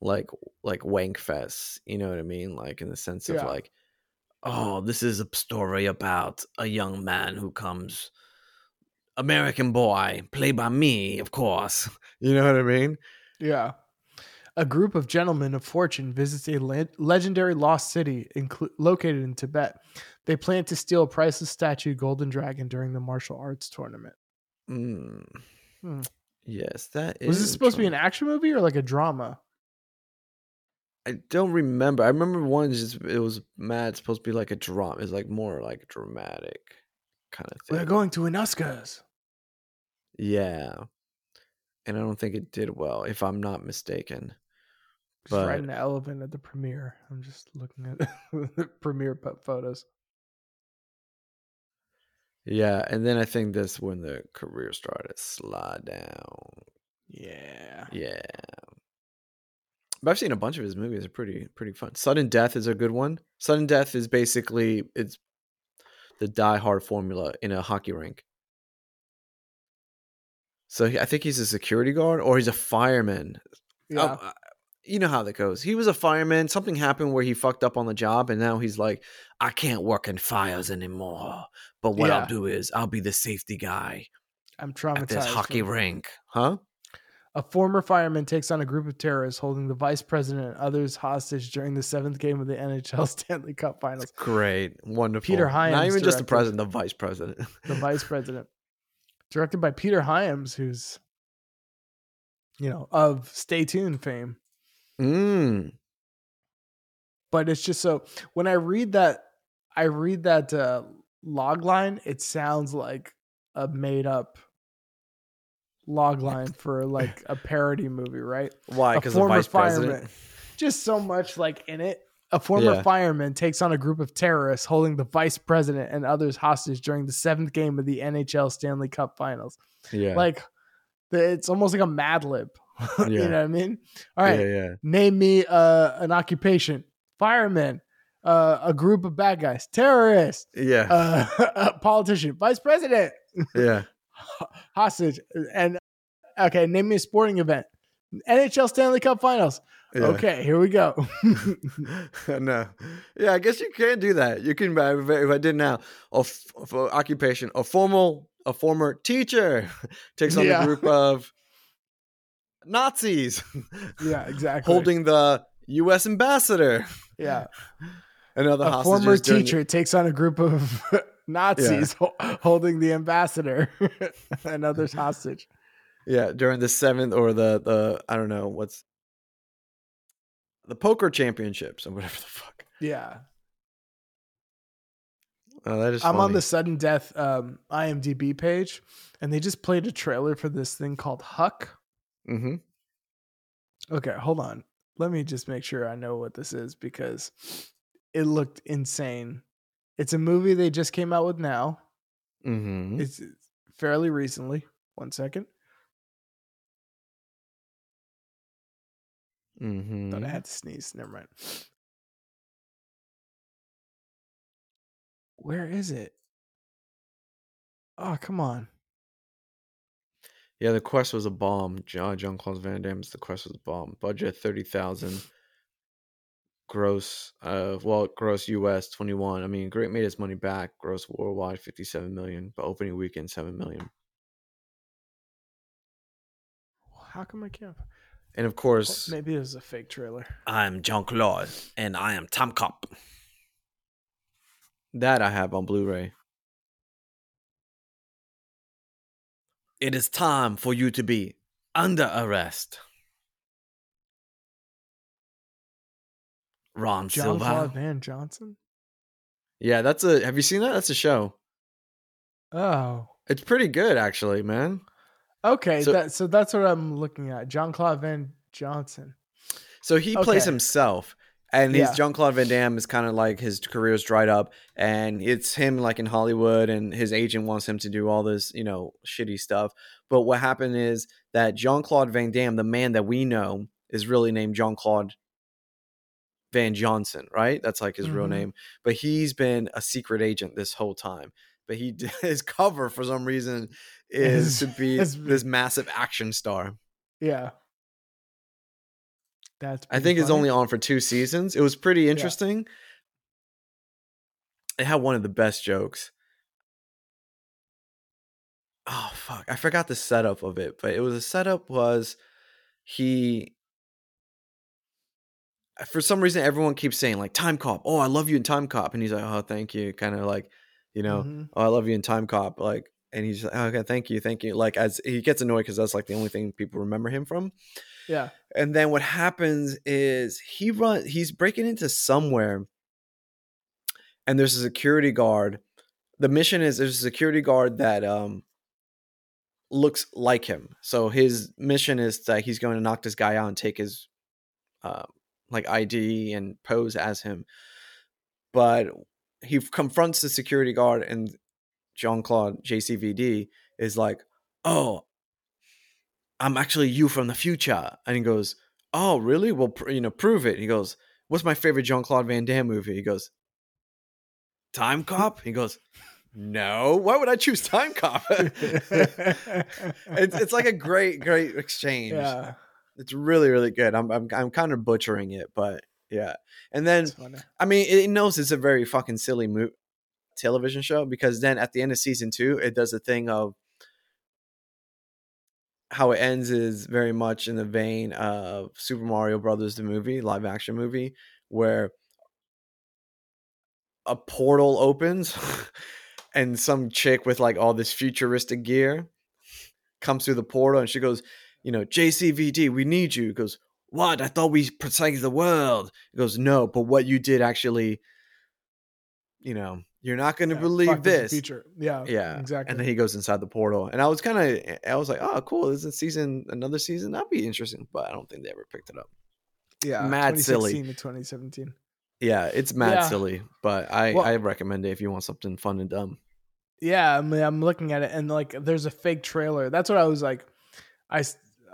like like wank fest, you know what I mean? Like in the sense of yeah. like, oh, this is a story about a young man who comes, American boy, played by me, of course. You know what I mean? Yeah. A group of gentlemen of fortune visits a le- legendary lost city incl- located in Tibet. They plan to steal a priceless statue, Golden Dragon, during the martial arts tournament. Mm. Hmm. Yes, that is. Was this supposed to be an action movie or like a drama? I don't remember. I remember one, just, it was mad. It's supposed to be like a drama. It's like more like dramatic kind of thing. We're going to an Oscars. Yeah. And I don't think it did well, if I'm not mistaken. Just but, riding the elephant at the premiere. I'm just looking at the premiere photos. Yeah, and then I think that's when the career started to slide down. Yeah. Yeah. But I've seen a bunch of his movies. They're pretty, pretty fun. Sudden Death is a good one. Sudden Death is basically it's the Die Hard formula in a hockey rink. So I think he's a security guard or he's a fireman. Yeah. Oh, you know how that goes. He was a fireman. Something happened where he fucked up on the job. And now he's like, I can't work in fires anymore. But what yeah. I'll do is I'll be the safety guy. I'm traumatized. At this hockey rink. Huh? A former fireman takes on a group of terrorists holding the vice president and others hostage during the seventh game of the N H L Stanley Cup Finals. That's great. Wonderful. Peter Hyams. Not even just the president, the vice president. The vice president. Directed by Peter Hyams, who's, you know, of Stay Tuned fame. Mm. But it's just so when I read that, I read that uh, log line, it sounds like a made up log line for like a parody movie, right? Why? Because the vice fireman, president. Just so much like in it. A former yeah. fireman takes on a group of terrorists holding the vice president and others hostage during the seventh game of the N H L Stanley Cup Finals. Yeah. Like, it's almost like a Mad Lib. Yeah. You know what I mean? All right. Yeah, yeah. Name me uh, an occupation. Fireman. Uh, a group of bad guys. Terrorists. Yeah. Uh, a politician. Vice president. Yeah. Hostage. And, okay, name me a sporting event. N H L Stanley Cup Finals. Yeah. Okay, here we go. No, yeah, I guess you can do that. You can, if I did now, a for occupation, a formal, a former teacher takes on yeah. a group of Nazis. Yeah, exactly. Holding the U S ambassador. Yeah, another a former teacher the- takes on a group of Nazis yeah. ho- holding the ambassador and others hostage. Yeah, during the seventh or the the I don't know what's. The poker championships and whatever the fuck. Yeah. Oh, that is I'm funny. On the Sudden Death um, I M D B page, and they just played a trailer for this thing called Huck. Mm-hmm. Okay, hold on. Let me just make sure I know what this is because it looked insane. It's a movie they just came out with now. Mm-hmm. It's fairly recently. One second. Mm-hmm. Thought I had to sneeze. Never mind. Where is it? Oh, come on. Yeah, The Quest was a bomb. Jean-Claude Van Damme's The Quest was a bomb. Budget thirty thousand. Gross, uh, well, gross U S twenty-one. I mean, great made its money back. Gross worldwide fifty-seven million, but opening weekend seven million. How come I can't? And of course, well, maybe it was a fake trailer. I'm Jean-Claude, and I am Tom Cop. That I have on Blu-ray. It is time for you to be under arrest. Ron John Silva. John Van Johnson? Yeah, that's a... Have you seen that? That's a show. Oh. It's pretty good, actually, man. Okay, so, that, so that's what I'm looking at. Jean-Claude Van Johnson. So he okay. plays himself. And yeah. he's Jean-Claude Van Damme is kind of like his career's dried up. And it's him like in Hollywood. And his agent wants him to do all this, you know, shitty stuff. But what happened is that Jean-Claude Van Damme, the man that we know, is really named Jean-Claude Van Johnson, right? That's like his mm-hmm. real name, but he's been a secret agent this whole time. But he his cover for some reason is to be this massive action star. Yeah, that's. I think funny. It's only on for two seasons. It was pretty interesting. Yeah. It had one of the best jokes. Oh fuck! I forgot the setup of it, but it was the setup was he. For some reason, everyone keeps saying, like, Time Cop. Oh, I love you in Time Cop. And he's like, oh, thank you. Kind of like, you know, mm-hmm. oh, I love you in Time Cop. Like, and he's like, oh, okay, thank you. Thank you. Like, as he gets annoyed because that's like the only thing people remember him from. Yeah. And then what happens is he runs, he's breaking into somewhere. And there's a security guard. The mission is there's a security guard that um looks like him. So his mission is that he's going to knock this guy out and take his, uh, like I D and pose as him. But he confronts the security guard and Jean-Claude J C V D is like, oh, I'm actually you from the future. And he goes, oh, really? Well, pr- you know, prove it. And he goes, what's my favorite Jean-Claude Van Damme movie? He goes, Time Cop? He goes, no, why would I choose Time Cop? it's, it's like a great, great exchange. Yeah. It's really, really good. I'm, I'm, I'm kind of butchering it, but yeah. And then, I mean, it knows it's a very fucking silly mo- television show because then at the end of season two, it does a thing of how it ends is very much in the vein of Super Mario Brothers, the movie, live action movie, where a portal opens and some chick with like all this futuristic gear comes through the portal and she goes, you know, J C V D, we need you. He goes, what? I thought we saved the world. He goes, no, but what you did actually, you know, you're not going to yeah, believe this. Feature. Yeah, yeah, exactly. And then he goes inside the portal. And I was kind of, I was like, oh, cool. This is a season, another season. That'd be interesting. But I don't think they ever picked it up. Yeah. Mad silly. twenty sixteen to twenty seventeen. Yeah, it's mad yeah. silly. But I, well, I recommend it if you want something fun and dumb. Yeah, I mean, I'm looking at it. And like, there's a fake trailer. That's what I was like. I,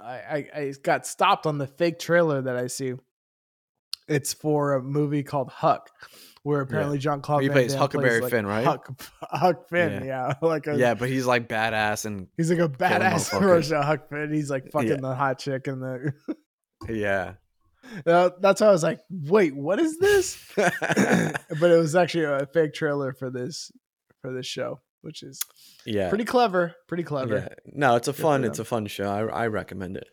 I I got stopped on the fake trailer that I see. It's for a movie called Huck, where apparently yeah. Jean-Claude Van Damme plays Huckleberry plays Finn, like right? Huck, Huck Finn, yeah. yeah. Like a, yeah, but he's like badass and he's like a badass version of Huck Finn. He's like fucking yeah. the hot chick and the yeah. Uh, that's how I was like, wait, what is this? But it was actually a fake trailer for this for this show. Which is yeah, pretty clever, pretty clever. Yeah. No, it's a Good fun, it's a fun show. I, I recommend it,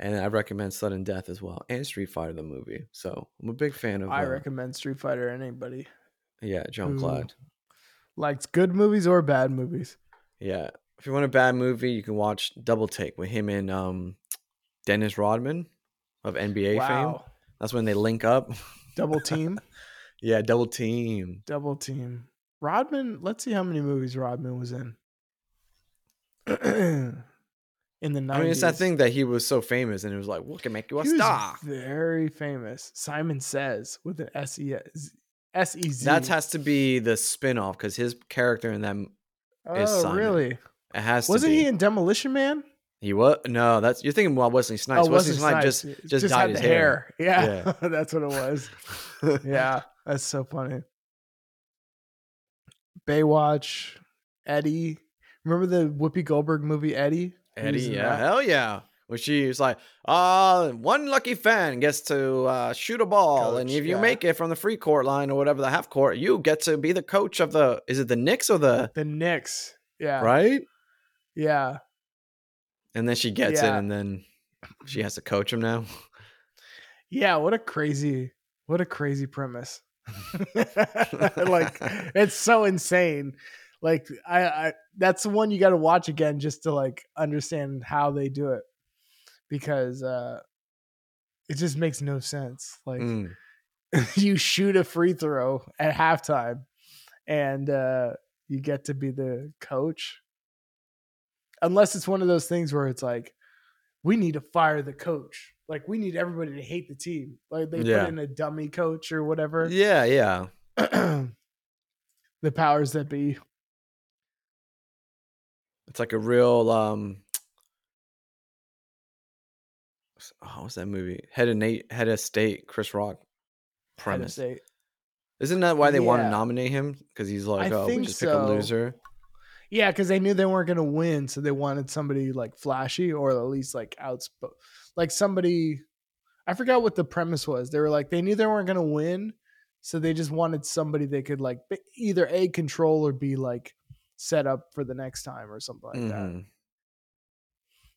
and I recommend Sudden Death as well, and Street Fighter the movie. So I'm a big fan of. I uh, recommend Street Fighter. Anybody? Yeah, Jean-Claude likes good movies or bad movies. Yeah, if you want a bad movie, you can watch Double Take with him and um, Dennis Rodman of N B A wow. fame. That's when they link up. Double team. yeah, double team. Double team. Rodman, let's see how many movies Rodman was in. In the nineties. I mean, it's that thing that he was so famous and it was like, what can make you a he star? Was very famous. Simon Says with an S E Z. That has to be the spinoff because his character in that oh, is Simon. Oh, really? It has Wasn't to be. Wasn't he in Demolition Man? He what? No, that's you're thinking about Wesley Snipes. Oh, Wesley, Wesley Snipes just just, just dyed had his the hair. hair. Yeah, yeah. That's what it was. Yeah, that's so funny. Baywatch, Eddie. Remember the Whoopi Goldberg movie Eddie? Eddie, yeah, that? Hell yeah. Where she was like, uh, one lucky fan gets to uh, shoot a ball, coach, and if you yeah. make it from the free court line or whatever, the half court, you get to be the coach of the, is it the Knicks or the? The Knicks, yeah. Right? Yeah. And then she gets yeah. it, and then she has to coach him now. Yeah, what a crazy, what a crazy premise. Like, it's so insane. Like, I, I that's the one you got to watch again just to, like, understand how they do it. Because uh, it just makes no sense. Like, mm. you shoot a free throw at halftime, and uh, you get to be the coach. Unless it's one of those things where it's like, we need to fire the coach. Like, we need everybody to hate the team. Like, they yeah. put in a dummy coach or whatever. Yeah, yeah. The powers that be. It's like a real... um. Oh, what's that movie? Head of Nate, Head of State, Chris Rock. Premise. Head of State. Isn't that why they yeah. want to nominate him? Because he's like, I oh, we just so. pick a loser. Yeah, because they knew they weren't going to win, so they wanted somebody like flashy or at least like outspoken, like somebody. I forgot what the premise was. They were like, they knew they weren't going to win, so they just wanted somebody they could like either A, control, or B, like set up for the next time or something like mm-hmm. that.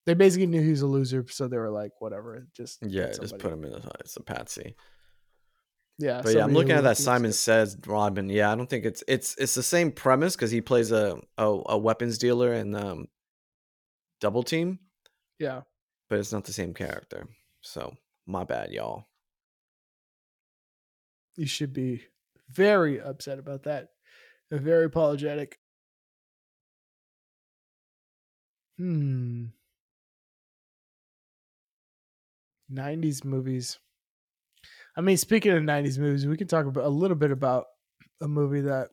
They basically knew he was a loser, so they were like, whatever. Just yeah, just put him in. The, it's a patsy. Yeah, but yeah, I'm looking at that Simon Says Robin. Yeah, I don't think it's it's it's the same premise because he plays a, a a weapons dealer in um Double Team. Yeah, but it's not the same character. So my bad, y'all. You should be very upset about that. Very apologetic. Hmm. nineties movies. I mean, speaking of nineties movies, we can talk about a little bit about a movie that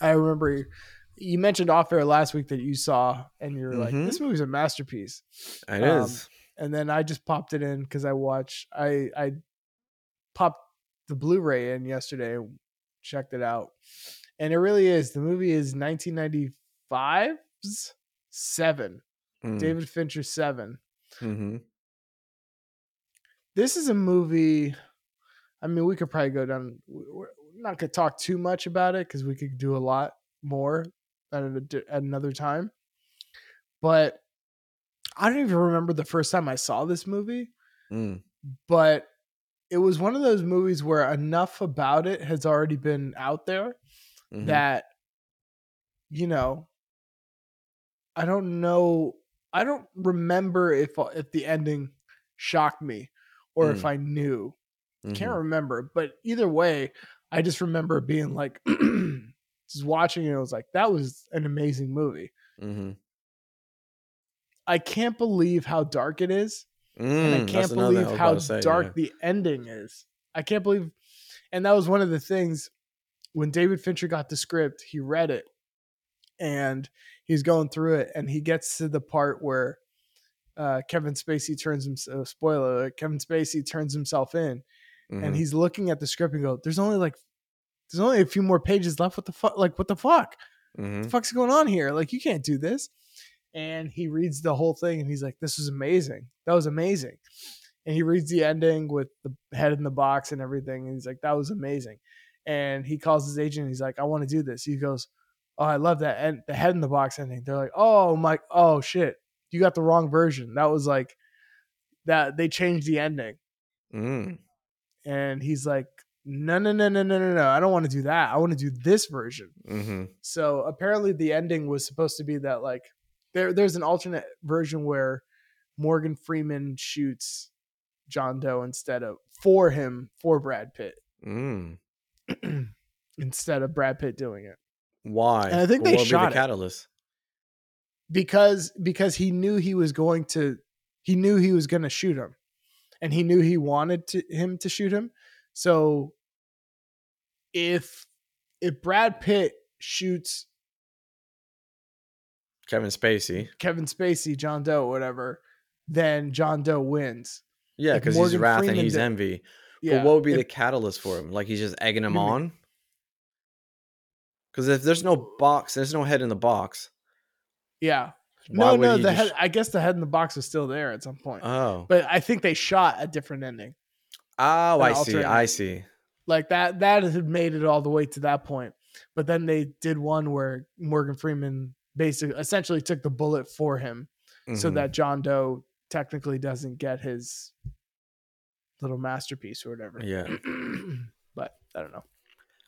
I remember you mentioned off air last week that you saw, and you're mm-hmm. like, this movie's a masterpiece. It um, is. And then I just popped it in because I watched, I, I popped the Blu-ray in yesterday, checked it out. And it really is. The movie is nineteen ninety-five's Seven. Mm. David Fincher's Seven. Mm-hmm. This is a movie. I mean, we could probably go down. We're not going to talk too much about it because we could do a lot more at, a, at another time. But I don't even remember the first time I saw this movie. Mm. But it was one of those movies where enough about it has already been out there mm-hmm. that, you know, I don't know. I don't remember if if the ending shocked me or mm. if I knew. Mm-hmm. Can't remember, but either way, I just remember being like, just watching it. I was like, that was an amazing movie. Mm-hmm. I can't believe how dark it is. Mm, and I can't believe I how say, dark yeah. the ending is. I can't believe. And that was one of the things when David Fincher got the script, he read it and he's going through it, and he gets to the part where uh, Kevin Spacey turns himself, uh, spoiler, Kevin Spacey turns himself in. Mm-hmm. And he's looking at the script and go, there's only like, there's only a few more pages left. What the fuck? Like, what the fuck? Mm-hmm. What the fuck's going on here? Like, you can't do this. And he reads the whole thing and he's like, this was amazing. That was amazing. And he reads the ending with the head in the box and everything. And he's like, that was amazing. And he calls his agent and he's like, I want to do this. He goes, oh, I love that. And the head in the box ending. They're like, oh my, oh shit. You got the wrong version. That was like that. They changed the ending. Mm. And he's like, no, no, no, no, no, no, no. I don't want to do that. I want to do this version. Mm-hmm. So apparently the ending was supposed to be that like there, there's an alternate version where Morgan Freeman shoots John Doe instead of for him, for Brad Pitt. Mm. Instead of Brad Pitt doing it. Why? And I think well, they what shot would be the catalyst? It because, because he knew he was going to, he knew he was going to shoot him. And he knew he wanted to, him to shoot him. So if if Brad Pitt shoots Kevin Spacey. Kevin Spacey, John Doe, whatever. Then John Doe wins. Yeah, because like he's wrath Freeman and he's did. envy. Yeah. But what would be if, the catalyst for him? Like he's just egging him on? Because if there's no box, there's no head in the box. Yeah. Why no, no, the just... head, I guess the head in the box is still there at some point. Oh. But I think they shot a different ending. Oh, I see. Ending. I see. Like that, that had made it all the way to that point. But then they did one where Morgan Freeman basically essentially took the bullet for him mm-hmm. so that John Doe technically doesn't get his little masterpiece or whatever. Yeah. But I don't know.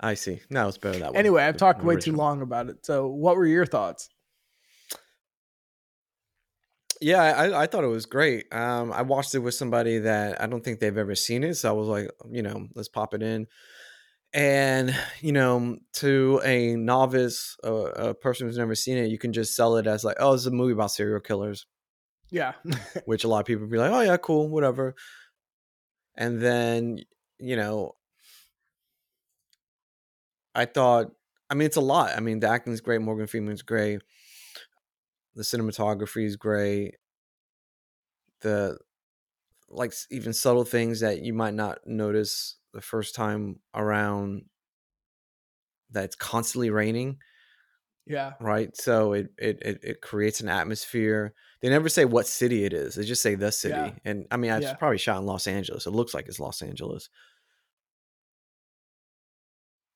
I see. No, it's better that way. Anyway, I've the, talked the way original. too long about it. So what were your thoughts? Yeah, I, I thought it was great. Um, I watched it with somebody that I don't think they've ever seen it. So I was like, you know, let's pop it in. And, you know, to a novice, uh, a person who's never seen it, you can just sell it as like, oh, it's a movie about serial killers. Yeah. Which a lot of people be like, oh, yeah, cool, whatever. And then, you know, I thought, I mean, it's a lot. I mean, the acting's great. Morgan Freeman's great. The cinematography is great. The like even subtle things that you might not notice the first time around, that it's constantly raining. Yeah. Right. So it, it, it, it creates an atmosphere. They never say what city it is. They just say the city. Yeah. And I mean, I yeah. probably shot in Los Angeles. It looks like it's Los Angeles,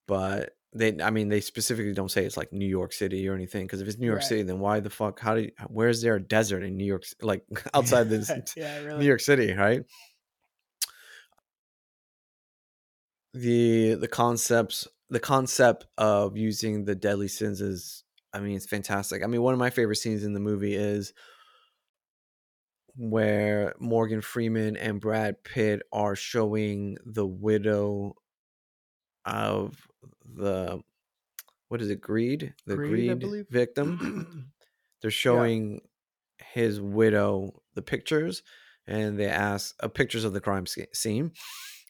but They, I mean, they specifically don't say it's like New York City or anything. Because if it's New York right. City, then why the fuck? How do? You, where is there a desert in New York? Like outside this, yeah, really. New York City, right? The the concepts, the concept of using the deadly sins is, I mean, it's fantastic. I mean, one of my favorite scenes in the movie is where Morgan Freeman and Brad Pitt are showing the widow of the what is it greed the greed, greed victim. They're showing yeah. his widow the pictures, and they ask uh, pictures of the crime scene,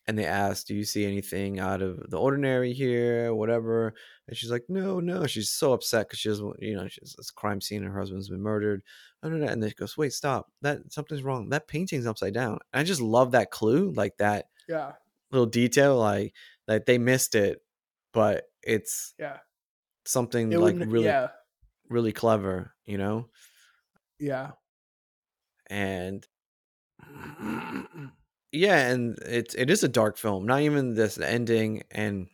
and they ask, do you see anything out of the ordinary here, whatever? And she's like, no no. She's so upset because she doesn't, you know, she's this crime scene, her husband's been murdered, and then she goes, wait, stop, that something's wrong, that painting's upside down. And I just love that clue, like that yeah little detail, like like they missed it, but it's yeah something it like really yeah. really clever, you know? Yeah. And yeah, and it's it is a dark film. Not even this ending and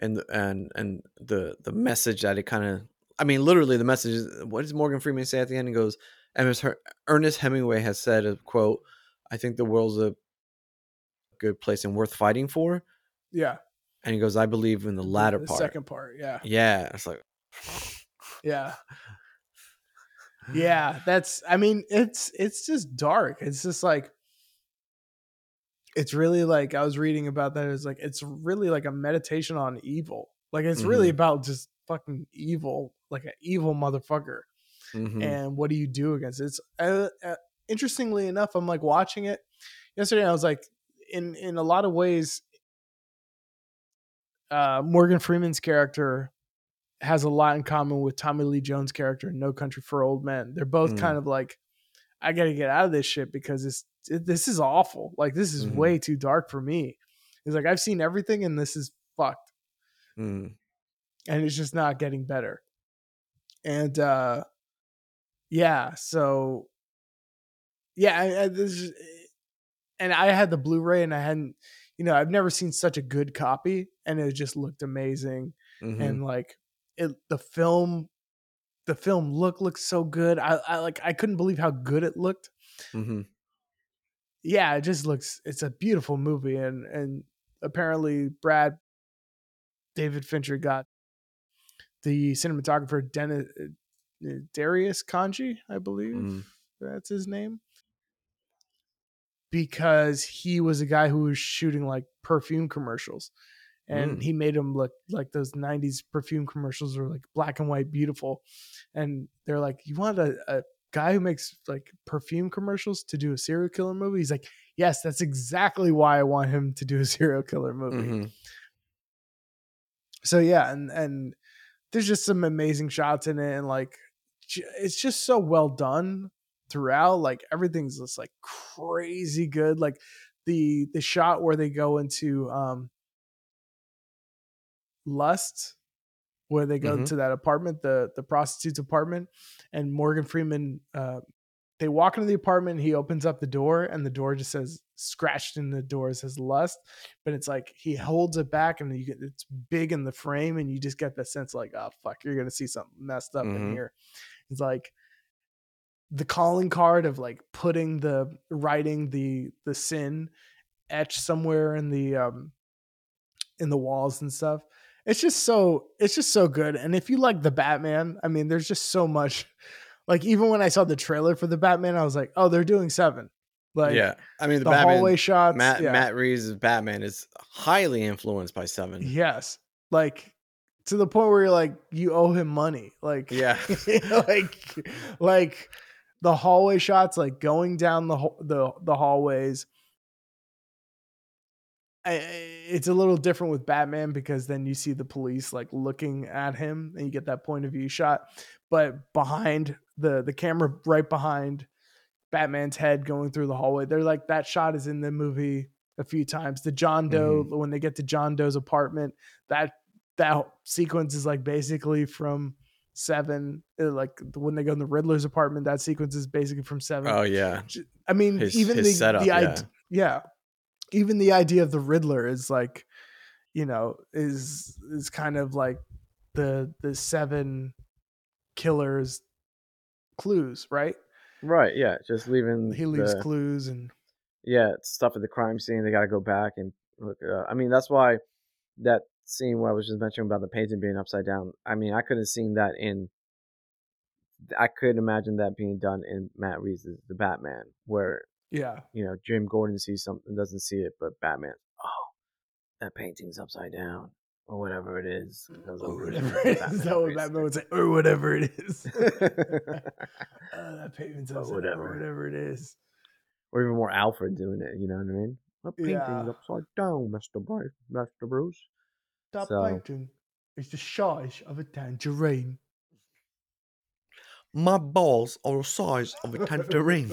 and and and the the message that it kind of, I mean, literally the message is, what does Morgan Freeman say at the end? He goes, Ernest Hemingway has said a quote, I think the world's a good place and worth fighting for. Yeah. And he goes, I believe in the latter the part. The second part, yeah. Yeah. It's like yeah. Yeah. That's I mean, it's it's just dark. It's just like it's really like, I was reading about that. It's like it's really like a meditation on evil. Like it's mm-hmm. really about just fucking evil, like an evil motherfucker. Mm-hmm. And what do you do against it? It's uh, uh, interestingly enough, I'm like watching it yesterday, I was like, in in a lot of ways, Uh, Morgan Freeman's character has a lot in common with Tommy Lee Jones' character in No Country for Old Men. They're both mm. kind of like, I got to get out of this shit because it's, it, this is awful. Like, this is mm. way too dark for me. It's like, I've seen everything and this is fucked. Mm. And it's just not getting better. And uh, yeah, so yeah, I, I, this, and I had the Blu-ray and I hadn't, you know, I've never seen such a good copy, and it just looked amazing. Mm-hmm. And like it, the film, the film look looked so good. I, I like, I couldn't believe how good it looked. Mm-hmm. Yeah. It just looks, it's a beautiful movie. And, and apparently Brad, David Fincher got the cinematographer, Dennis, Darius Kanji, I believe mm-hmm. that's his name. Because he was a guy who was shooting like perfume commercials, and mm. he made them look like those nineties perfume commercials were like black and white, beautiful. And they're like, you want a, a guy who makes like perfume commercials to do a serial killer movie? He's like, yes, that's exactly why I want him to do a serial killer movie. Mm-hmm. So yeah. And, and there's just some amazing shots in it. And like, it's just so well done throughout. Like everything's just like crazy good. Like the the shot where they go into um Lust, where they go mm-hmm. to that apartment, the the prostitute's apartment, and Morgan Freeman, uh they walk into the apartment, he opens up the door, and the door just says, scratched in the door, it says Lust, but it's like he holds it back and you get, it's big in the frame, and you just get that sense like, oh fuck, you're gonna see something messed up mm-hmm. in here. It's like the calling card of like putting the writing the the sin etched somewhere in the um in the walls and stuff. It's just so it's just so good. And if you like the Batman, I mean, there's just so much. Like even when I saw the trailer for the Batman, I was like, oh, they're doing Seven. Like, yeah, I mean the, the Batman, hallway shots. Matt, yeah. Matt Reeves' Batman is highly influenced by Seven. Yes, like to the point where you're like, you owe him money. Like yeah, like like the hallway shots, like going down the the the hallways. I, it's a little different with Batman because then you see the police like looking at him and you get that point of view shot, but behind the, the camera right behind Batman's head going through the hallway. They're like, that shot is in the movie a few times. The John Doe, mm-hmm. when they get to John Doe's apartment, that, that sequence is like basically from Seven. Like when they go in the Riddler's apartment, that sequence is basically from Seven. Oh yeah. I mean, his, even his the, setup, the, yeah. yeah. Even the idea of the Riddler is like, you know, is is kind of like the the Seven killer's clues, right? Right. Yeah. Just leaving. He leaves the, clues and. Yeah, stuff at the crime scene. They got to go back and look. Uh, I mean, that's why that scene where I was just mentioning about the painting being upside down. I mean, I could have seen that in. I could imagine that being done in Matt Reeves' The Batman, where. Yeah, you know, Jim Gordon sees something, doesn't see it, but Batman, oh, that painting's upside down, or whatever it is, or whatever it is. Is that what Batman would say? Or whatever it is. Oh, that painting's upside down, whatever. Or whatever it is. Or even more Alfred doing it. You know what I mean? The painting's yeah. upside down, Mister Bruce. Mister Bruce. That so. painting is the size of a tangerine. My balls are the size of a tangerine.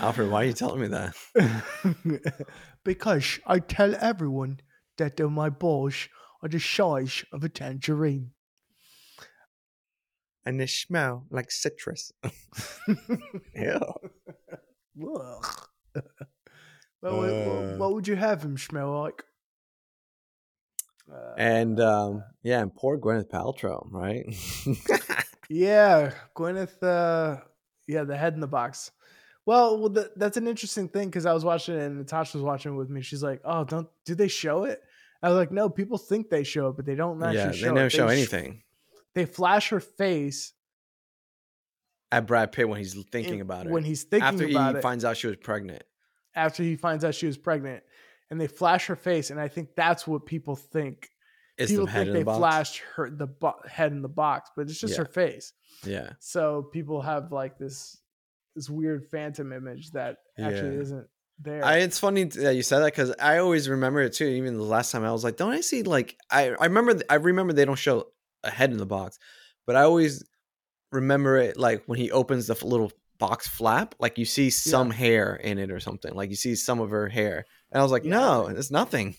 Alfred, why are you telling me that? Because I tell everyone that my balls are the size of a tangerine. And they smell like citrus. Yeah. Well, uh, what, what would you have him smell like? Uh, and, um, yeah, and poor Gwyneth Paltrow, right? Yeah, Gwyneth, uh, yeah, the head in the box. Well, well the, that's an interesting thing because I was watching it and Natasha was watching it with me. She's like, oh, don't do they show it? I was like, no, people think they show it, but they don't actually yeah, show it. Yeah, they never show they anything. Sh- they flash her face. At Brad Pitt when he's thinking in, about it. When he's thinking After about it. After he finds out she was pregnant. After he finds out she was pregnant. And they flash her face. And I think that's what people think. It's people the head think in they the box. Flashed her the bo- head in the box, but it's just yeah. her face. Yeah. So people have like this this weird phantom image that actually yeah. isn't there. I, it's funny that you said that because I always remember it too. Even the last time I was like, don't I see like I I remember I remember they don't show a head in the box, but I always remember it like when he opens the little box flap, like you see some yeah. hair in it or something. Like you see some of her hair, and I was like, yeah. no, it's nothing.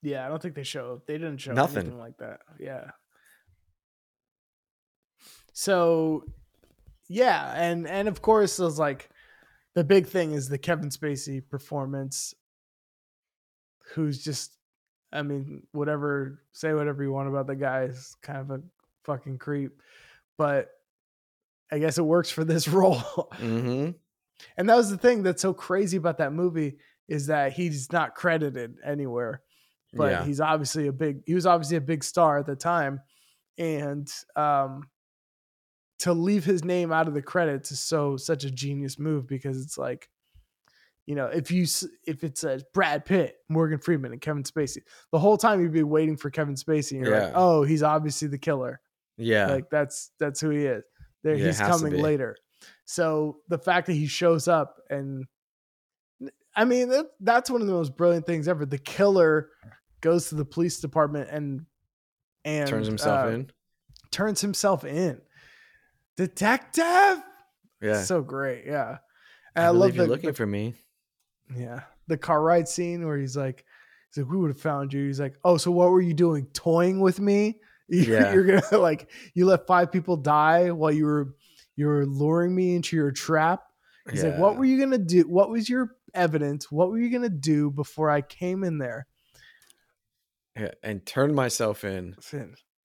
Yeah, I don't think they show. They didn't show Nothing. anything like that. Yeah. So, yeah, and and of course, it was like the big thing is the Kevin Spacey performance. Who's just, I mean, whatever, say whatever you want about the guy is kind of a fucking creep, but I guess it works for this role. Mm-hmm. And that was the thing that's so crazy about that movie is that he's not credited anywhere. But yeah. he's obviously a big, he was obviously a big star at the time. And um, to leave his name out of the credits is so, such a genius move because it's like, you know, if you, if it says Brad Pitt, Morgan Freeman and Kevin Spacey, the whole time you'd be waiting for Kevin Spacey and you're yeah. like, oh, he's obviously the killer. Yeah. Like that's, that's who he is there. Yeah, he's coming later. So the fact that he shows up and I mean, that, that's one of the most brilliant things ever. The killer goes to the police department and and turns himself uh, in. Turns himself in. detective. Yeah, so great. Yeah, and I, I love you're the, looking the, for me. Yeah, the car ride scene where he's like, he's like, we would have found you. He's like, oh, so what were you doing, toying with me? Yeah. You're gonna like, you let five people die while you were you were luring me into your trap. He's yeah. like, what were you gonna do? What was your evidence? What were you gonna do before I came in there? Yeah, and turned myself in.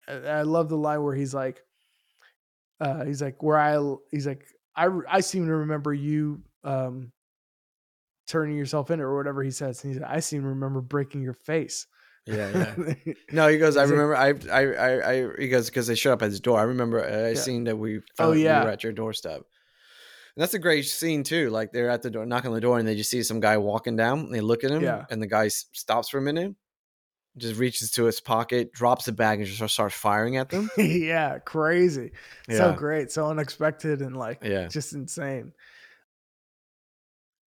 I love the line where he's like, uh, he's like, where I, he's like, I, I seem to remember you um, turning yourself in, or whatever he says. And he's like, I seem to remember breaking your face. Yeah, yeah. No, he goes, I remember, I, I, I, I, he goes, because they showed up at his door. I remember I yeah. seen that we found oh, yeah. you were at your doorstep. And that's a great scene too. Like they're at the door, knocking on the door, and they just see some guy walking down, and they look at him yeah. and the guy stops for a minute, just reaches to his pocket, drops the bag, and just starts firing at them. Yeah. Crazy. Yeah. So great. So unexpected. And like, yeah. just insane.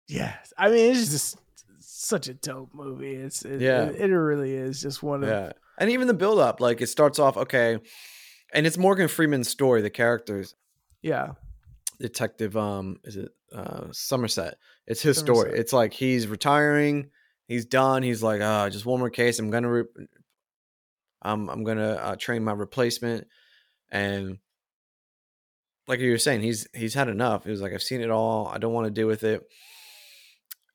Yeah. I mean, it's just such a dope movie. It's it, yeah. it, it really is just one of yeah. and even the build up, like it starts off okay, and it's Morgan Freeman's story, the characters. Yeah. Detective um is it uh Somerset. It's his Somerset. story. It's like he's retiring, he's done, he's like, "Oh, just one more case. I'm going to re- I'm I'm going to uh, train my replacement." And like you were saying, he's he's had enough. He was like, "I've seen it all. I don't want to deal with it."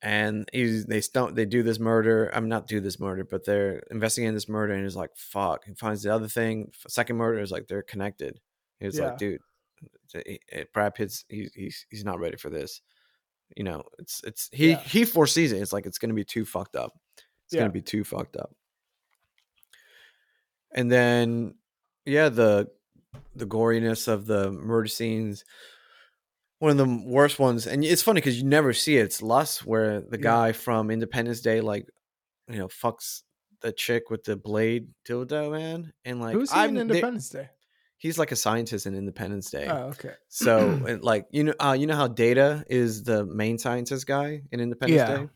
And he's, they stump, they do this murder. I'm not do this murder, but they're investigating this murder. And he's like, fuck. He finds the other thing. Second murder is like, they're connected. He was yeah. like, dude, Brad Pitt's, he, he's, he's not ready for this. You know, it's, it's, he, yeah. he foresees it. It's like, it's going to be too fucked up. It's yeah. going to be too fucked up. And then, yeah, the, the goriness of the murder scenes. One of the worst ones, and it's funny because you never see it. It's Lust, where the yeah. guy from Independence Day, like, you know, fucks the chick with the blade dildo, man. And like, who's he I'm, in Independence they, Day? He's like a scientist in Independence Day. Oh, okay. So, and like, you know, uh, you know how Data is the main scientist guy in Independence yeah. Day,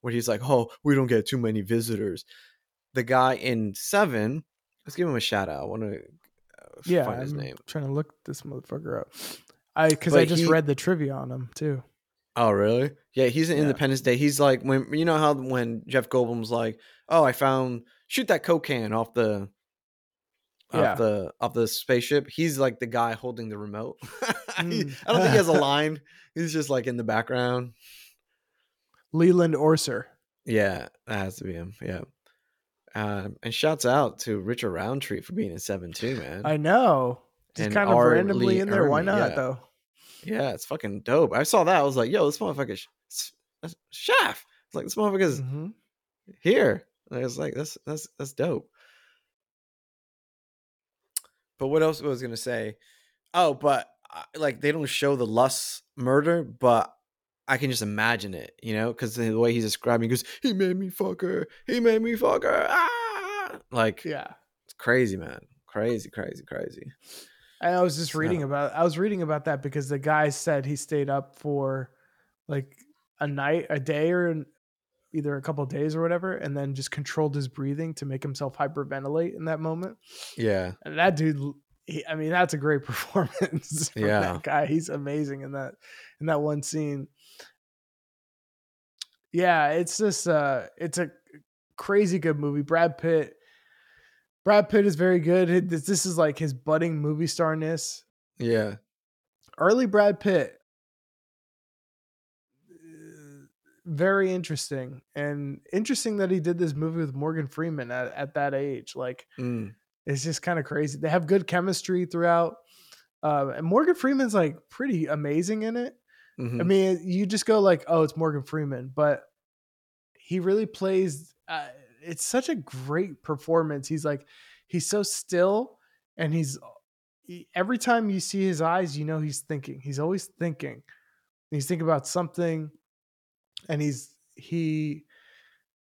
where he's like, "Oh, we don't get too many visitors." The guy in Seven, let's give him a shout out. I want to uh, yeah, find his I'm name. Trying to look this motherfucker up. I because I just he, read the trivia on him too. Oh really? Yeah, he's in yeah. Independence Day. He's like, when you know how when Jeff Goldblum's like, "Oh, I found shoot that Coke can off the yeah. off the off the spaceship." He's like the guy holding the remote. Mm. he, I don't think he has a line. He's just like in the background. Leland Orser. Yeah, that has to be him. Yeah. Um, and shouts out to Richard Roundtree for being in Seven too, man. I know. Just kind of randomly in there. Why not yeah. though? Yeah, it's fucking dope. I saw that. I was like, "Yo, this motherfucker, sh- chef!" It's like this motherfucker's mm-hmm. here. And I was like, "That's that's that's dope." But what else was I gonna say? Oh, but like they don't show the Lust murder, but I can just imagine it, you know, because the way he's describing, he goes, "He made me fuck her. He made me fuck her." Ah, like yeah, it's crazy, man. Crazy, crazy, crazy. And I was just reading no. about I was reading about that because the guy said he stayed up for like a night, a day, or either a couple of days or whatever, and then just controlled his breathing to make himself hyperventilate in that moment. Yeah. And that dude, he, I mean, that's a great performance from yeah. that guy. He's amazing in that in that one scene. Yeah, it's just uh it's a crazy good movie. Brad Pitt Brad Pitt is very good. This is like his budding movie starness. Yeah. Early Brad Pitt. Very interesting. And interesting that he did this movie with Morgan Freeman at, at that age. Like, mm. it's just kind of crazy. They have good chemistry throughout. Uh, and Morgan Freeman's like pretty amazing in it. Mm-hmm. I mean, you just go like, oh, it's Morgan Freeman. But he really plays... Uh, it's such a great performance. He's like, he's so still, and he's he, every time you see his eyes, you know, he's thinking, he's always thinking, and he's thinking about something. And he's, he,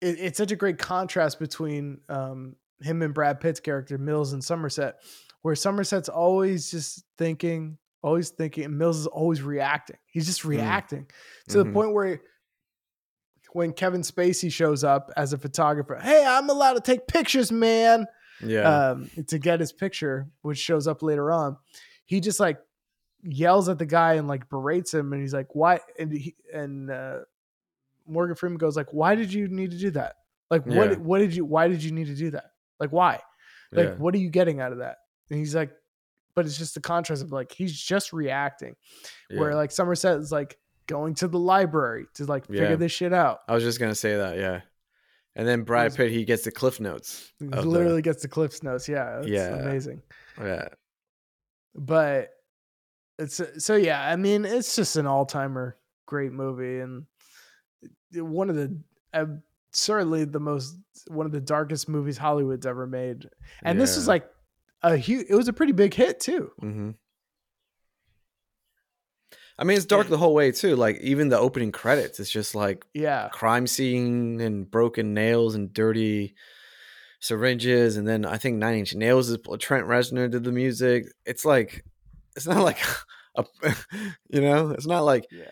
it, it's such a great contrast between um, him and Brad Pitt's character, Mills and Somerset, where Somerset's always just thinking, always thinking, and Mills is always reacting. He's just reacting mm. to mm-hmm. the point where when Kevin Spacey shows up as a photographer, hey, I'm allowed to take pictures, man. Yeah. Um, to get his picture, which shows up later on. He just like yells at the guy and like berates him, and he's like, "Why?" And he, and uh, Morgan Freeman goes like, "Why did you need to do that? Like, what? Yeah. What did you? Why did you need to do that? Like, why? Like, yeah. what are you getting out of that?" And he's like, "But it's just the contrast of like he's just reacting, yeah. where like Somerset is like going to the library to like yeah. figure this shit out." I was just gonna say that, yeah. And then Brad Pitt, he gets the Cliff Notes. He literally the... gets the Cliff Notes. Yeah, it's yeah. amazing. Yeah, but it's so yeah. I mean, it's just an all-timer great movie, and one of the uh, certainly the most one of the darkest movies Hollywood's ever made. And yeah. this was like a huge. It was a pretty big hit too. Mm-hmm. I mean, it's dark the whole way too. Like even the opening credits, it's just like yeah. crime scene and broken nails and dirty syringes. And then I think Nine Inch Nails is Trent Reznor did the music. It's like, it's not like, a, you know, it's not like, yeah.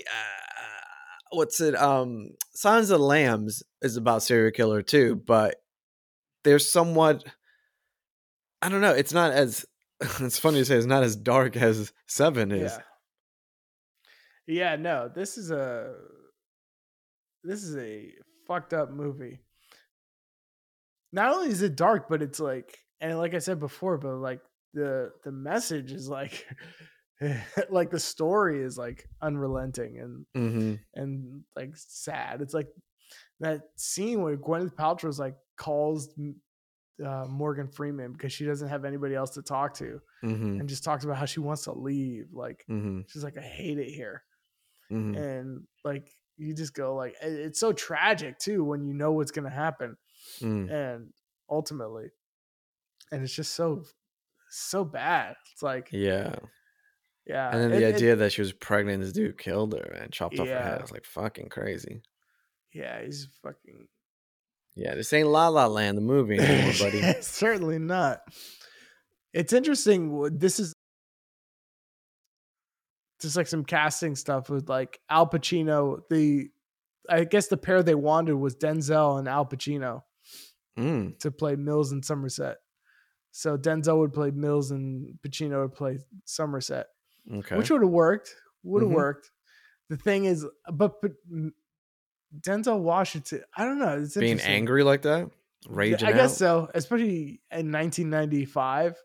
uh, what's it? Um, Silence of the Lambs is about serial killer too, but there's somewhat, I don't know. It's not as, it's funny to say it's not as dark as Seven is. Yeah. Yeah, no, this is a this is a fucked up movie. Not only is it dark, but it's like, and like I said before, but like the the message is like, like the story is like unrelenting and mm-hmm. and like sad. It's like that scene where Gwyneth Paltrow's like calls uh, Morgan Freeman because she doesn't have anybody else to talk to, mm-hmm. and just talks about how she wants to leave. Like mm-hmm. she's like, I hate it here. Mm-hmm. And like you just go like it's so tragic too when you know what's gonna happen mm. and ultimately and it's just so so bad. It's like yeah yeah and then it, the idea it, that she was pregnant, this dude killed her and chopped yeah. off her head. It's like fucking crazy. Yeah, he's fucking yeah this ain't La La Land the movie anymore, buddy. Certainly not. It's interesting, this is just like some casting stuff with like Al Pacino. The, I guess the pair they wanted was Denzel and Al Pacino mm. to play Mills and Somerset. So Denzel would play Mills and Pacino would play Somerset, okay. which would have worked. Would have mm-hmm. worked. The thing is, but, but Denzel Washington, I don't know. It's being angry like that, raging. I guess out. So, especially in nineteen ninety-five,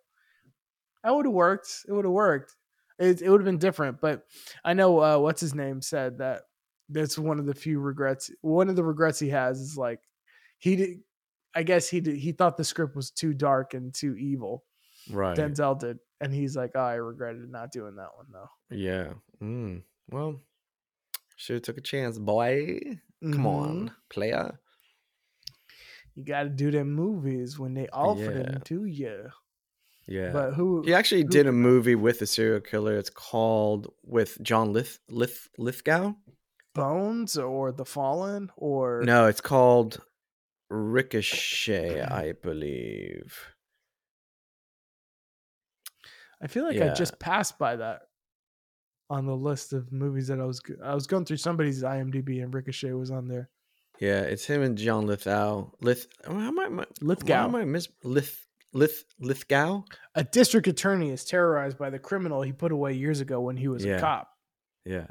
that would have worked. It would have worked. It, it would have been different, but I know uh, what's his name said that that's one of the few regrets. One of the regrets he has is like he did. I guess he did. He thought the script was too dark and too evil. Right. Denzel did. And he's like, oh, I regretted not doing that one though. Yeah. Mm. Well, should have took a chance, boy. Come mm-hmm. on, player. You got to do them movies when they offer yeah. them to you. Yeah, but who he actually who, did a movie with a serial killer. It's called with John Lith, Lith Lithgow, Bones or The Fallen or no, it's called Ricochet, I believe. I feel like yeah. I just passed by that on the list of movies that I was I was going through somebody's IMDb and Ricochet was on there. Yeah, it's him and John Lithgow. Lith, how am I, am I, Lithgow? Why am I miss Lith? Lith Lithgow? A district attorney is terrorized by the criminal he put away years ago when he was yeah. a cop. Yeah.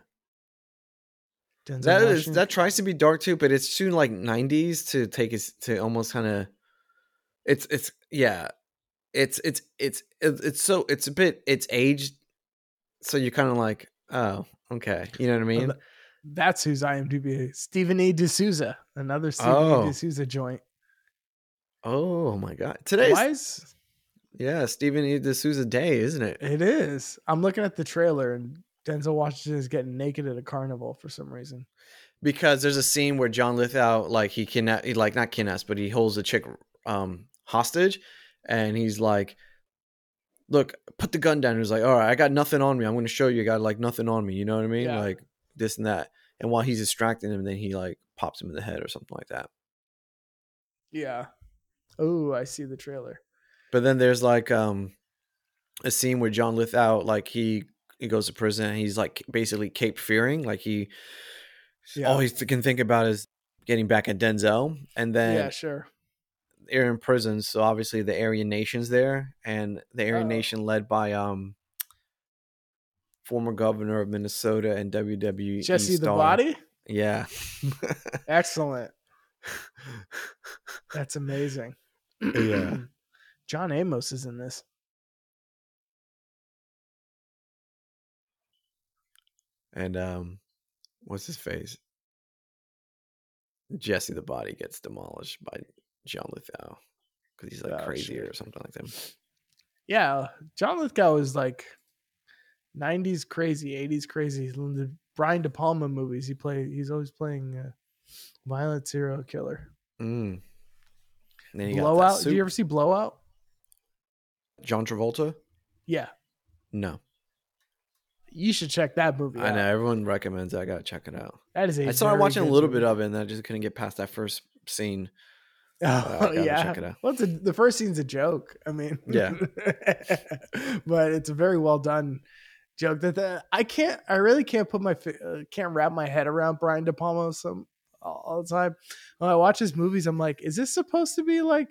Denzel that is, that tries to be dark too, but it's soon like nineties to take us to almost kind of it's it's yeah. It's it's it's it's so it's a bit it's aged. So you're kind of like, oh, okay. You know what I mean? That's who's IMDb. Stephen E. de Souza, another Stephen oh. E. de Souza joint. Oh my God! Today's yeah, Stephen E. de Souza Day, isn't it? It is. I'm looking at the trailer, and Denzel Washington is getting naked at a carnival for some reason. Because there's a scene where John Lithgow, like he kidnaps, he like not kidnaps, but he holds a chick um, hostage, and he's like, "Look, put the gun down." And he's like, "All right, I got nothing on me. I'm going to show you, I got like nothing on me." You know what I mean? Yeah. Like this and that. And while he's distracting him, then he like pops him in the head or something like that. Yeah. Oh, I see the trailer. But then there's like um, a scene where John Lithgow, like he, he goes to prison and he's like basically cape fearing. Like he, yeah. all he can think about is getting back at Denzel. And then yeah, sure. they're in prison. So obviously the Aryan Nation's there and the Aryan oh. Nation led by um, former governor of Minnesota and W W E Jesse star. The Body? Yeah. Excellent. That's amazing. Yeah. John Amos is in this. And um, what's his face? Jesse the Body gets demolished by John Lithgow because he's like oh, crazy shit. or something like that. Yeah, John Lithgow is like nineties crazy, eighties crazy. The Brian De Palma movies, he play. He's always playing a violent serial killer. Mm. Then you Blowout. Do you ever see Blowout? John Travolta. Yeah. No. You should check that movie. I out. know everyone recommends it. I gotta check it out. That is a I started watching a little movie. bit of it, and I just couldn't get past that first scene. Oh so yeah, check it out. Well, it's a, the first scene's a joke. I mean, yeah, but it's a very well done joke. That the, I can't, I really can't put my uh, can't wrap my head around Brian De Palma some all the time. When I watch his movies, I'm like, is this supposed to be like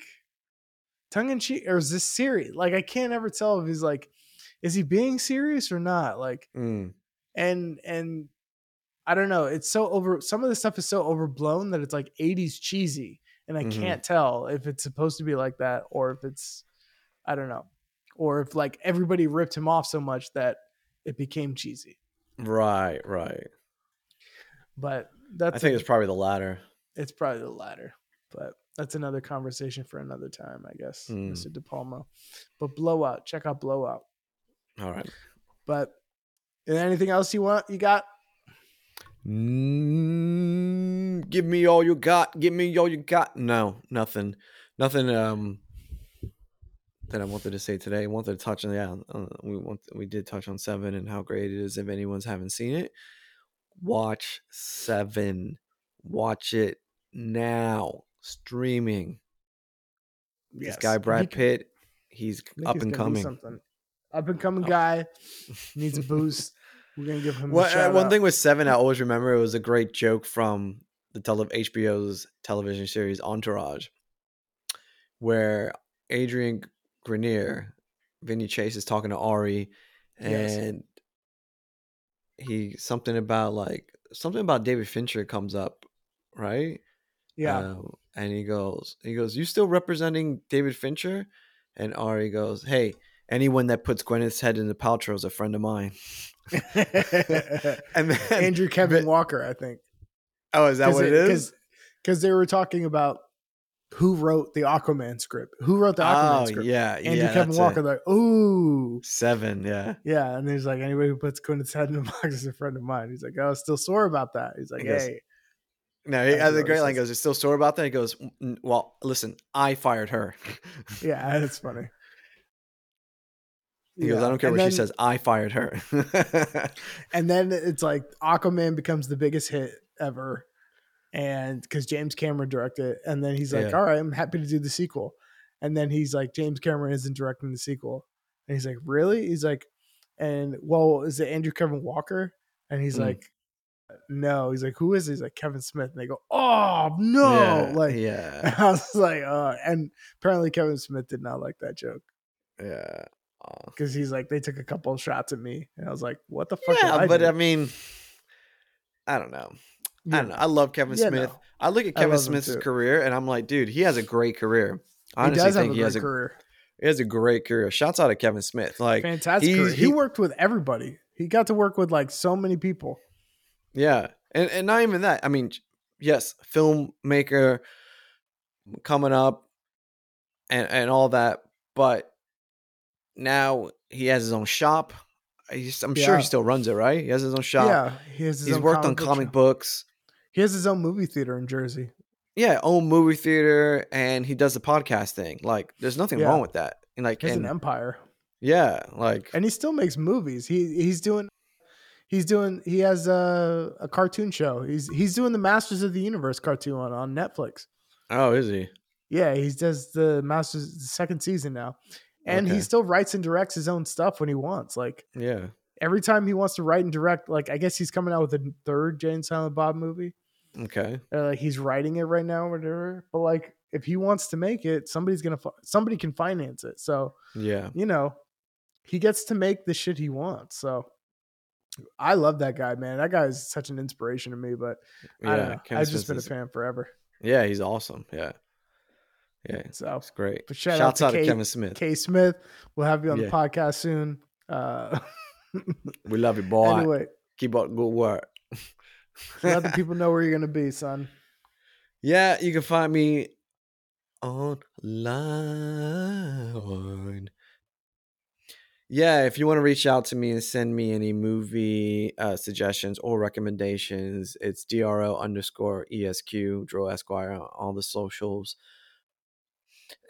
tongue in cheek, or is this serious? Like, I can't ever tell if he's like. Is he being serious or not? Like, mm. and, and I don't know. It's so over. Some of the stuff is so overblown that it's like eighties cheesy. And I mm-hmm. can't tell if it's supposed to be like that or if it's, I don't know. Or if like everybody ripped him off so much that it became cheesy. Right. Right. But that's, I think a, it's probably the latter. It's probably the latter, but that's another conversation for another time, I guess. Mm. Mister De Palma, but Blowout, check out Blowout. All right, but anything else you want? You got? Mm, give me all you got. Give me all you got. No, nothing, nothing. Um, that I wanted to say today. I wanted to touch on. Yeah, we want. We did touch on Seven and how great it is. If anyone's haven't seen it, watch Seven. Watch it now. Streaming. Yes. This guy Brad Pitt. He's up and coming. Up and coming guy needs a boost. We're gonna give him. Well, a shout uh, one out. thing with Seven, I always remember it was a great joke from the tele- H B O's television series Entourage, where Adrian Grenier, Vinny Chase, is talking to Ari, and yes. he something about like something about David Fincher comes up, right? Yeah, um, and he goes, he goes, "You still representing David Fincher?" And Ari goes, "Hey. Anyone that puts Gwyneth's head in the Paltrow is a friend of mine." And then, Andrew Kevin but, Walker, I think. Oh, is that what it, it is? Because they were talking about who wrote the Aquaman script. Who wrote the Aquaman oh, script? Yeah, Andrew yeah, Kevin Walker, it. like, ooh. Seven, yeah. Yeah, and he's like, anybody who puts Gwyneth's head in the box is a friend of mine. He's like, oh, still sore about that. He's like, he goes, hey. No, he has a great line. He goes, you're still sore about that? He goes, well, listen, I fired her. Yeah, that's funny. He yeah. goes, I don't care and what then, she says. I fired her. And then it's like Aquaman becomes the biggest hit ever. And because James Cameron directed it. And then he's like, yeah. all right, I'm happy to do the sequel. And then he's like, James Cameron isn't directing the sequel. And he's like, really? He's like, and well, is it Andrew Kevin Walker? And he's mm. like, no. He's like, who is it? He's like, Kevin Smith. And they go, oh, no. Yeah, like, yeah. And I was like, uh, and apparently Kevin Smith did not like that joke. Yeah. Because he's like, they took a couple of shots at me, and I was like, "What the fuck?" Yeah, I but do? I mean, I don't know. Yeah. I don't know. I love Kevin yeah, Smith. No. I look at Kevin Smith's career, and I'm like, dude, he has a great career. I honestly he does think have a he has a career. He has a great career. Shouts out to Kevin Smith. Like, fantastic. He, he worked with everybody. He got to work with like so many people. Yeah, and and not even that. I mean, yes, filmmaker coming up, and and all that, but. Now he has his own shop. He's, I'm yeah. sure he still runs it, right? He has his own shop. Yeah, he has his He's own worked comic on comic books. He has his own movie theater in Jersey. Yeah, own movie theater, and he does the podcast thing. Like, there's nothing yeah. wrong with that. And like, it's an empire. Yeah, like, and he still makes movies. He he's doing, he's doing. He has a a cartoon show. He's he's doing the Masters of the Universe cartoon on, on Netflix. Oh, is he? Yeah, he does the Masters the second season now. And okay. he still writes and directs his own stuff when he wants. Like, yeah, every time he wants to write and direct, like, I guess he's coming out with a third Jay and Silent Bob movie. Okay. Or like he's writing it right now or whatever. But like, if he wants to make it, somebody's going to, somebody can finance it. So yeah, you know, he gets to make the shit he wants. So I love that guy, man. That guy is such an inspiration to me, but yeah, I don't know. I've just been a fan forever. Yeah, he's awesome. Yeah. Yeah, so it's great. But shout Shouts out to, out to K, Kevin Smith. K. Smith, we'll have you on yeah. the podcast soon. Uh, we love you, boy. Anyway, keep up good work. Let the people know where you're gonna be, son. Yeah, you can find me online. Yeah, if you want to reach out to me and send me any movie uh, suggestions or recommendations, it's D R L underscore E S Q, Drill Esquire, on all the socials.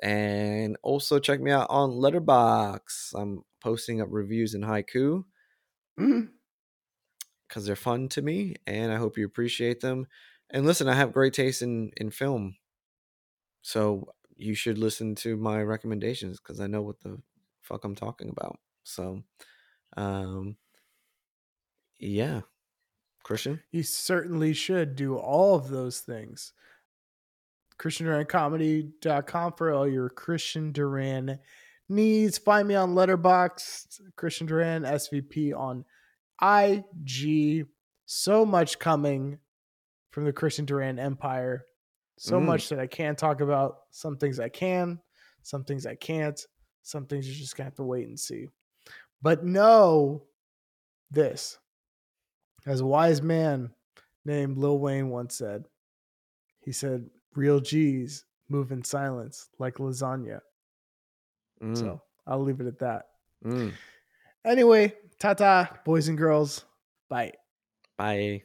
And also check me out on Letterboxd. I'm posting up reviews in haiku because they're fun to me, and I hope you appreciate them. And listen, I have great taste in, in film, so you should listen to my recommendations because I know what the fuck I'm talking about. So, um, yeah, Christian, you certainly should do all of those things. Christian Duran Comedy dot com for all your Christian Duran needs. Find me on Letterboxd, Christian Duran, S V P on I G. So much coming from the Christian Duran empire. So mm. much that I can't talk about. Some things I can, some things I can't, some things you're just going to have to wait and see. But know this. As a wise man named Lil Wayne once said, he said, real G's move in silence like lasagna. Mm. So I'll leave it at that. Mm. Anyway, ta-ta, boys and girls. Bye. Bye.